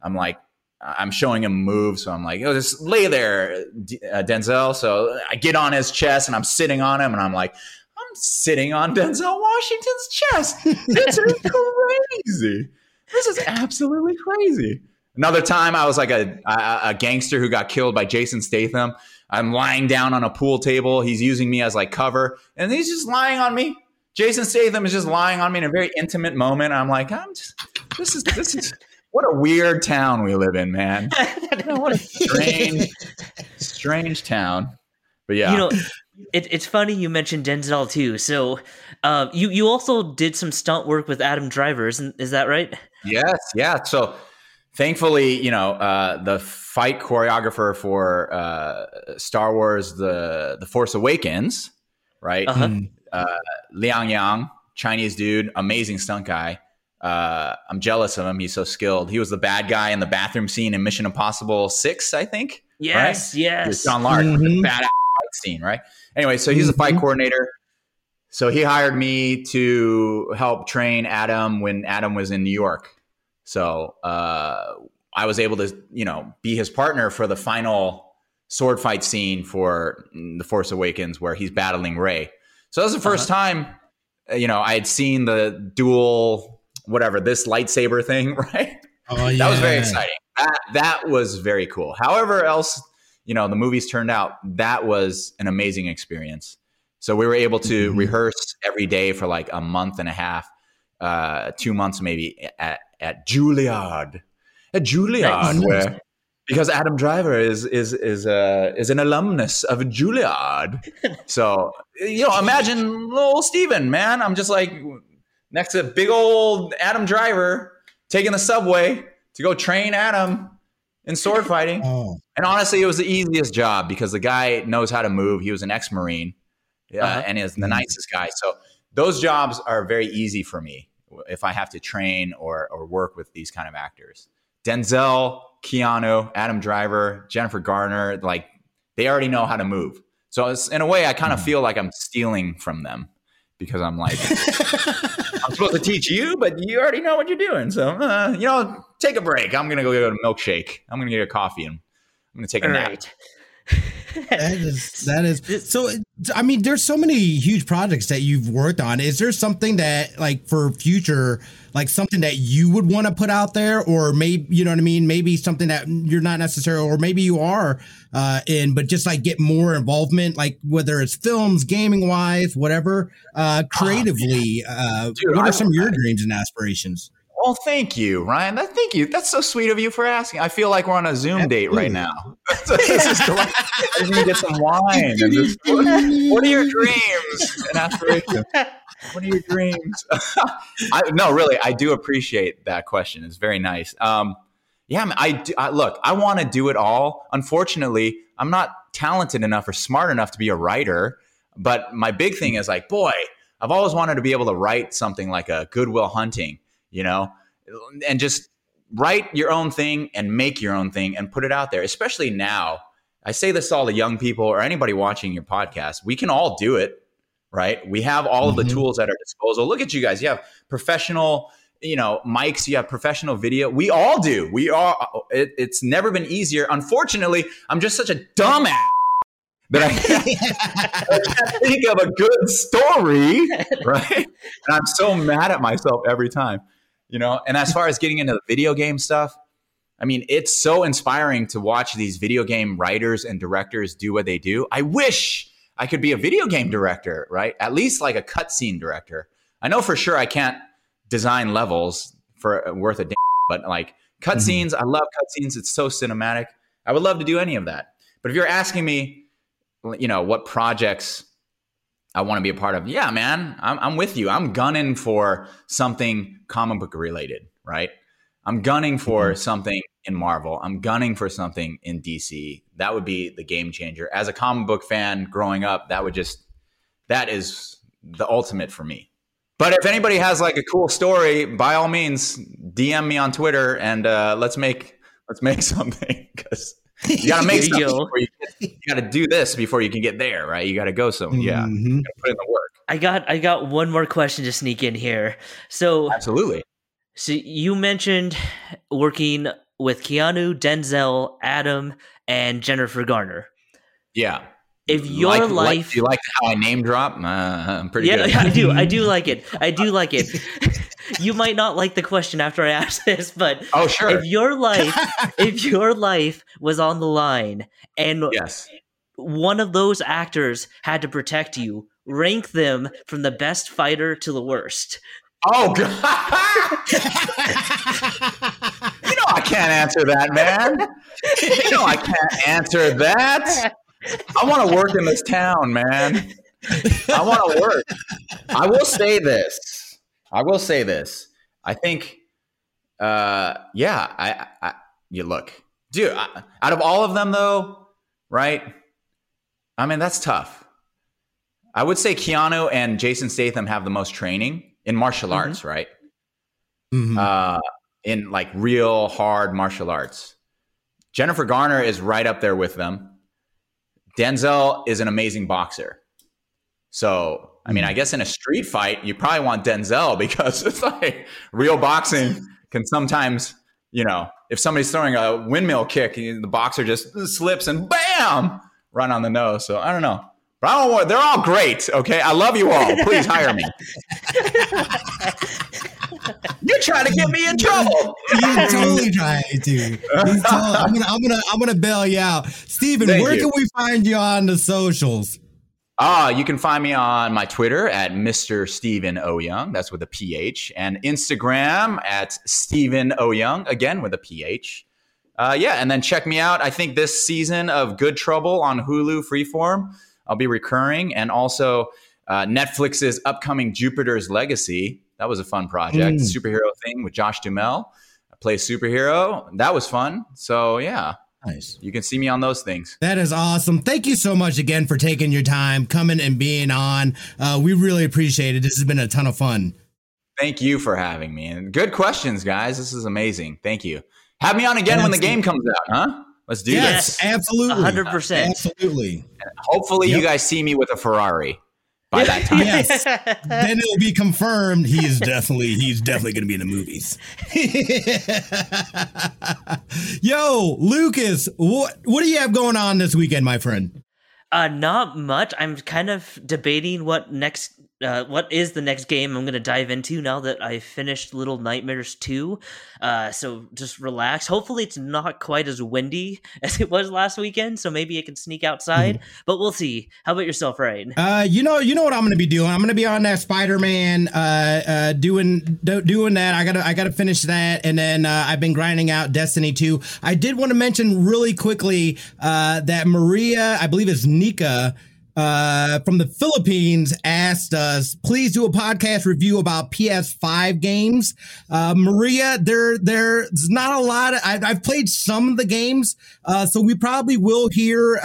I'm like, I'm showing him move, so I'm like, oh, just lay there, Denzel. So I get on his chest, and I'm sitting on him, and I'm like, I'm sitting on Denzel Washington's chest. This is crazy. This is absolutely crazy. Another time, I was like a gangster who got killed by Jason Statham. I'm lying down on a pool table. He's using me as like cover, and he's just lying on me. Jason Statham is just lying on me in a very intimate moment. I'm like, this is what a weird town we live in, man. What a strange town. But yeah, you know, it's funny you mentioned Denzel too. So you also did some stunt work with Adam Driver, is that right? Yes, yeah. So thankfully, you know, the fight choreographer for Star Wars, the Force Awakens, right? Uh-huh. Liang Yang, Chinese dude, amazing stunt guy. I'm jealous of him. He's so skilled. He was the bad guy in the bathroom scene in Mission Impossible 6, I think. Yes, right? Yes. He was John Lark, the badass fight scene, right? Anyway, so he's a fight coordinator. So he hired me to help train Adam when Adam was in New York. So I was able to, you know, be his partner for the final sword fight scene for The Force Awakens where he's battling Rey. So that was the first time, you know, I had seen the dual, whatever, this lightsaber thing, right? Oh, yeah. That was very exciting. That was very cool. However else, you know, the movies turned out, that was an amazing experience. So we were able to rehearse every day for like a month and a half, 2 months maybe at Juilliard. At Juilliard, nice. Where... because Adam Driver is an alumnus of Juilliard. So, you know, imagine little Steven, man. I'm just like next to big old Adam Driver taking the subway to go train Adam in sword fighting. Oh. And honestly, it was the easiest job because the guy knows how to move. He was an ex-Marine and is the nicest guy. So those jobs are very easy for me if I have to train or work with these kind of actors. Denzel, Keanu, Adam Driver, Jennifer Garner, like they already know how to move. So it's, in a way, I kind of feel like I'm stealing from them because I'm like, I'm supposed to teach you, but you already know what you're doing. So, you know, take a break. I'm going to go get a milkshake. I'm going to get a coffee and I'm going to take a nap. That is. So, I mean, there's so many huge projects that you've worked on. Is there something that like for future, like something that you would want to put out there or maybe, you know what I mean? Maybe something that you're not necessarily, or maybe you are in, but just like get more involvement, like whether it's films, gaming wise, whatever, creatively, dude, what are some of your dreams and aspirations? Oh, thank you, Ryan. Thank you. That's so sweet of you for asking. I feel like we're on a Zoom date right now. This is delightful. I'm going to get some wine. And just, what are your dreams and aspirations? What are your dreams? No, really, I do appreciate that question. It's very nice. Yeah, look, I want to do it all. Unfortunately, I'm not talented enough or smart enough to be a writer. But my big thing is like, boy, I've always wanted to be able to write something like a Good Will Hunting. You know, and just write your own thing and make your own thing and put it out there, especially now. I say this to all the young people or anybody watching your podcast. We can all do it, right? We have all of the tools at our disposal. Look at you guys. You have professional, you know, mics. You have professional video. We all do. We all. It's never been easier. Unfortunately, I'm just such a dumbass that I can't think of a good story, right? And I'm so mad at myself every time. You know, and as far as getting into the video game stuff, I mean, it's so inspiring to watch these video game writers and directors do what they do. I wish I could be a video game director, right? At least like a cutscene director. I know for sure I can't design levels for worth a damn, but like cutscenes, I love cutscenes. It's so cinematic. I would love to do any of that. But if you're asking me, you know, what projects I want to be a part of. Yeah, man, I'm with you. I'm gunning for something comic book related, right? I'm gunning for something in Marvel. I'm gunning for something in DC. That would be the game changer. As a comic book fan growing up, that is the ultimate for me. But if anybody has like a cool story, by all means, DM me on Twitter and let's make something because you got to make something before you got to do this before you can get there, right? You got to go somewhere. Yeah. You got to put in the work. I got one more question to sneak in here. So absolutely. So you mentioned working with Keanu, Denzel, Adam, and Jennifer Garner. Yeah. If your life, you like how I name drop? I'm pretty good. Yeah, I do like it. You might not like the question after I ask this, but oh, sure. If your life was on the line and yes, one of those actors had to protect you, rank them from the best fighter to the worst. Oh God! You know I can't answer that, man. You know I can't answer that. I want to work in this town, man. I want to work. I will say this. I think, out of all of them though, right? I mean, that's tough. I would say Keanu and Jason Statham have the most training in martial mm-hmm. arts, right? Mm-hmm. In like real hard martial arts. Jennifer Garner is right up there with them. Denzel is an amazing boxer. So, I mean, I guess in a street fight, you probably want Denzel because it's like real boxing can sometimes, you know, if somebody's throwing a windmill kick, the boxer just slips and bam, right on the nose. So I don't know. But I don't want, they're all great. Okay. I love you all. Please hire me. You're trying to get me in trouble. You're totally trying to. I'm gonna bail you out, Stephen. Where can we find you on the socials? You can find me on my Twitter at Mr. Stephen O'Young. That's with a PH, and Instagram at Stephen O'Young again with a PH. And then check me out. I think this season of Good Trouble on Hulu Freeform, I'll be recurring, and also Netflix's upcoming Jupiter's Legacy. That was a fun project, superhero thing with Josh Duhamel. I play superhero. That was fun. So yeah, nice. You can see me on those things. That is awesome. Thank you so much again for taking your time, coming and being on. We really appreciate it. This has been a ton of fun. Thank you for having me. And good questions, guys. This is amazing. Thank you. Have me on again when the game comes out, huh? Let's do this. Yes, absolutely. 100%. Absolutely. Hopefully you guys see me with a Ferrari. By that time. Yes. Then it'll be confirmed he's definitely gonna be in the movies. Yo, Lucas, what do you have going on this weekend, my friend? Not much. I'm kind of debating what is the next game I'm going to dive into now that I finished Little Nightmares 2. So just relax. Hopefully it's not quite as windy as it was last weekend, so maybe it can sneak outside, but we'll see. How about yourself, Ryan? You know what I'm going to be doing? I'm going to be on that Spider-Man, doing that. I gotta finish that, and then I've been grinding out Destiny 2. I did want to mention really quickly that Maria, I believe it's Nika, from the Philippines, asked us, please do a podcast review about PS5 games. Maria, there's not a lot. I've played some of the games, so we probably will hear, you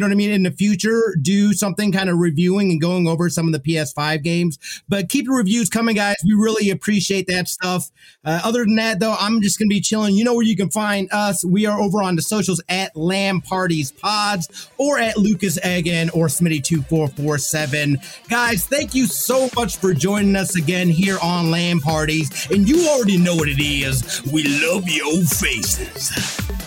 know what I mean, in the future, do something kind of reviewing and going over some of the PS5 games. But keep the reviews coming, guys. We really appreciate that stuff. Other than that, though, I'm just going to be chilling. You know where you can find us. We are over on the socials at Lamb Parties Pods or at Lucas Again. Or Smitty2447. Guys, thank you so much for joining us again here on Land Parties. And you already know what it is. We love your faces.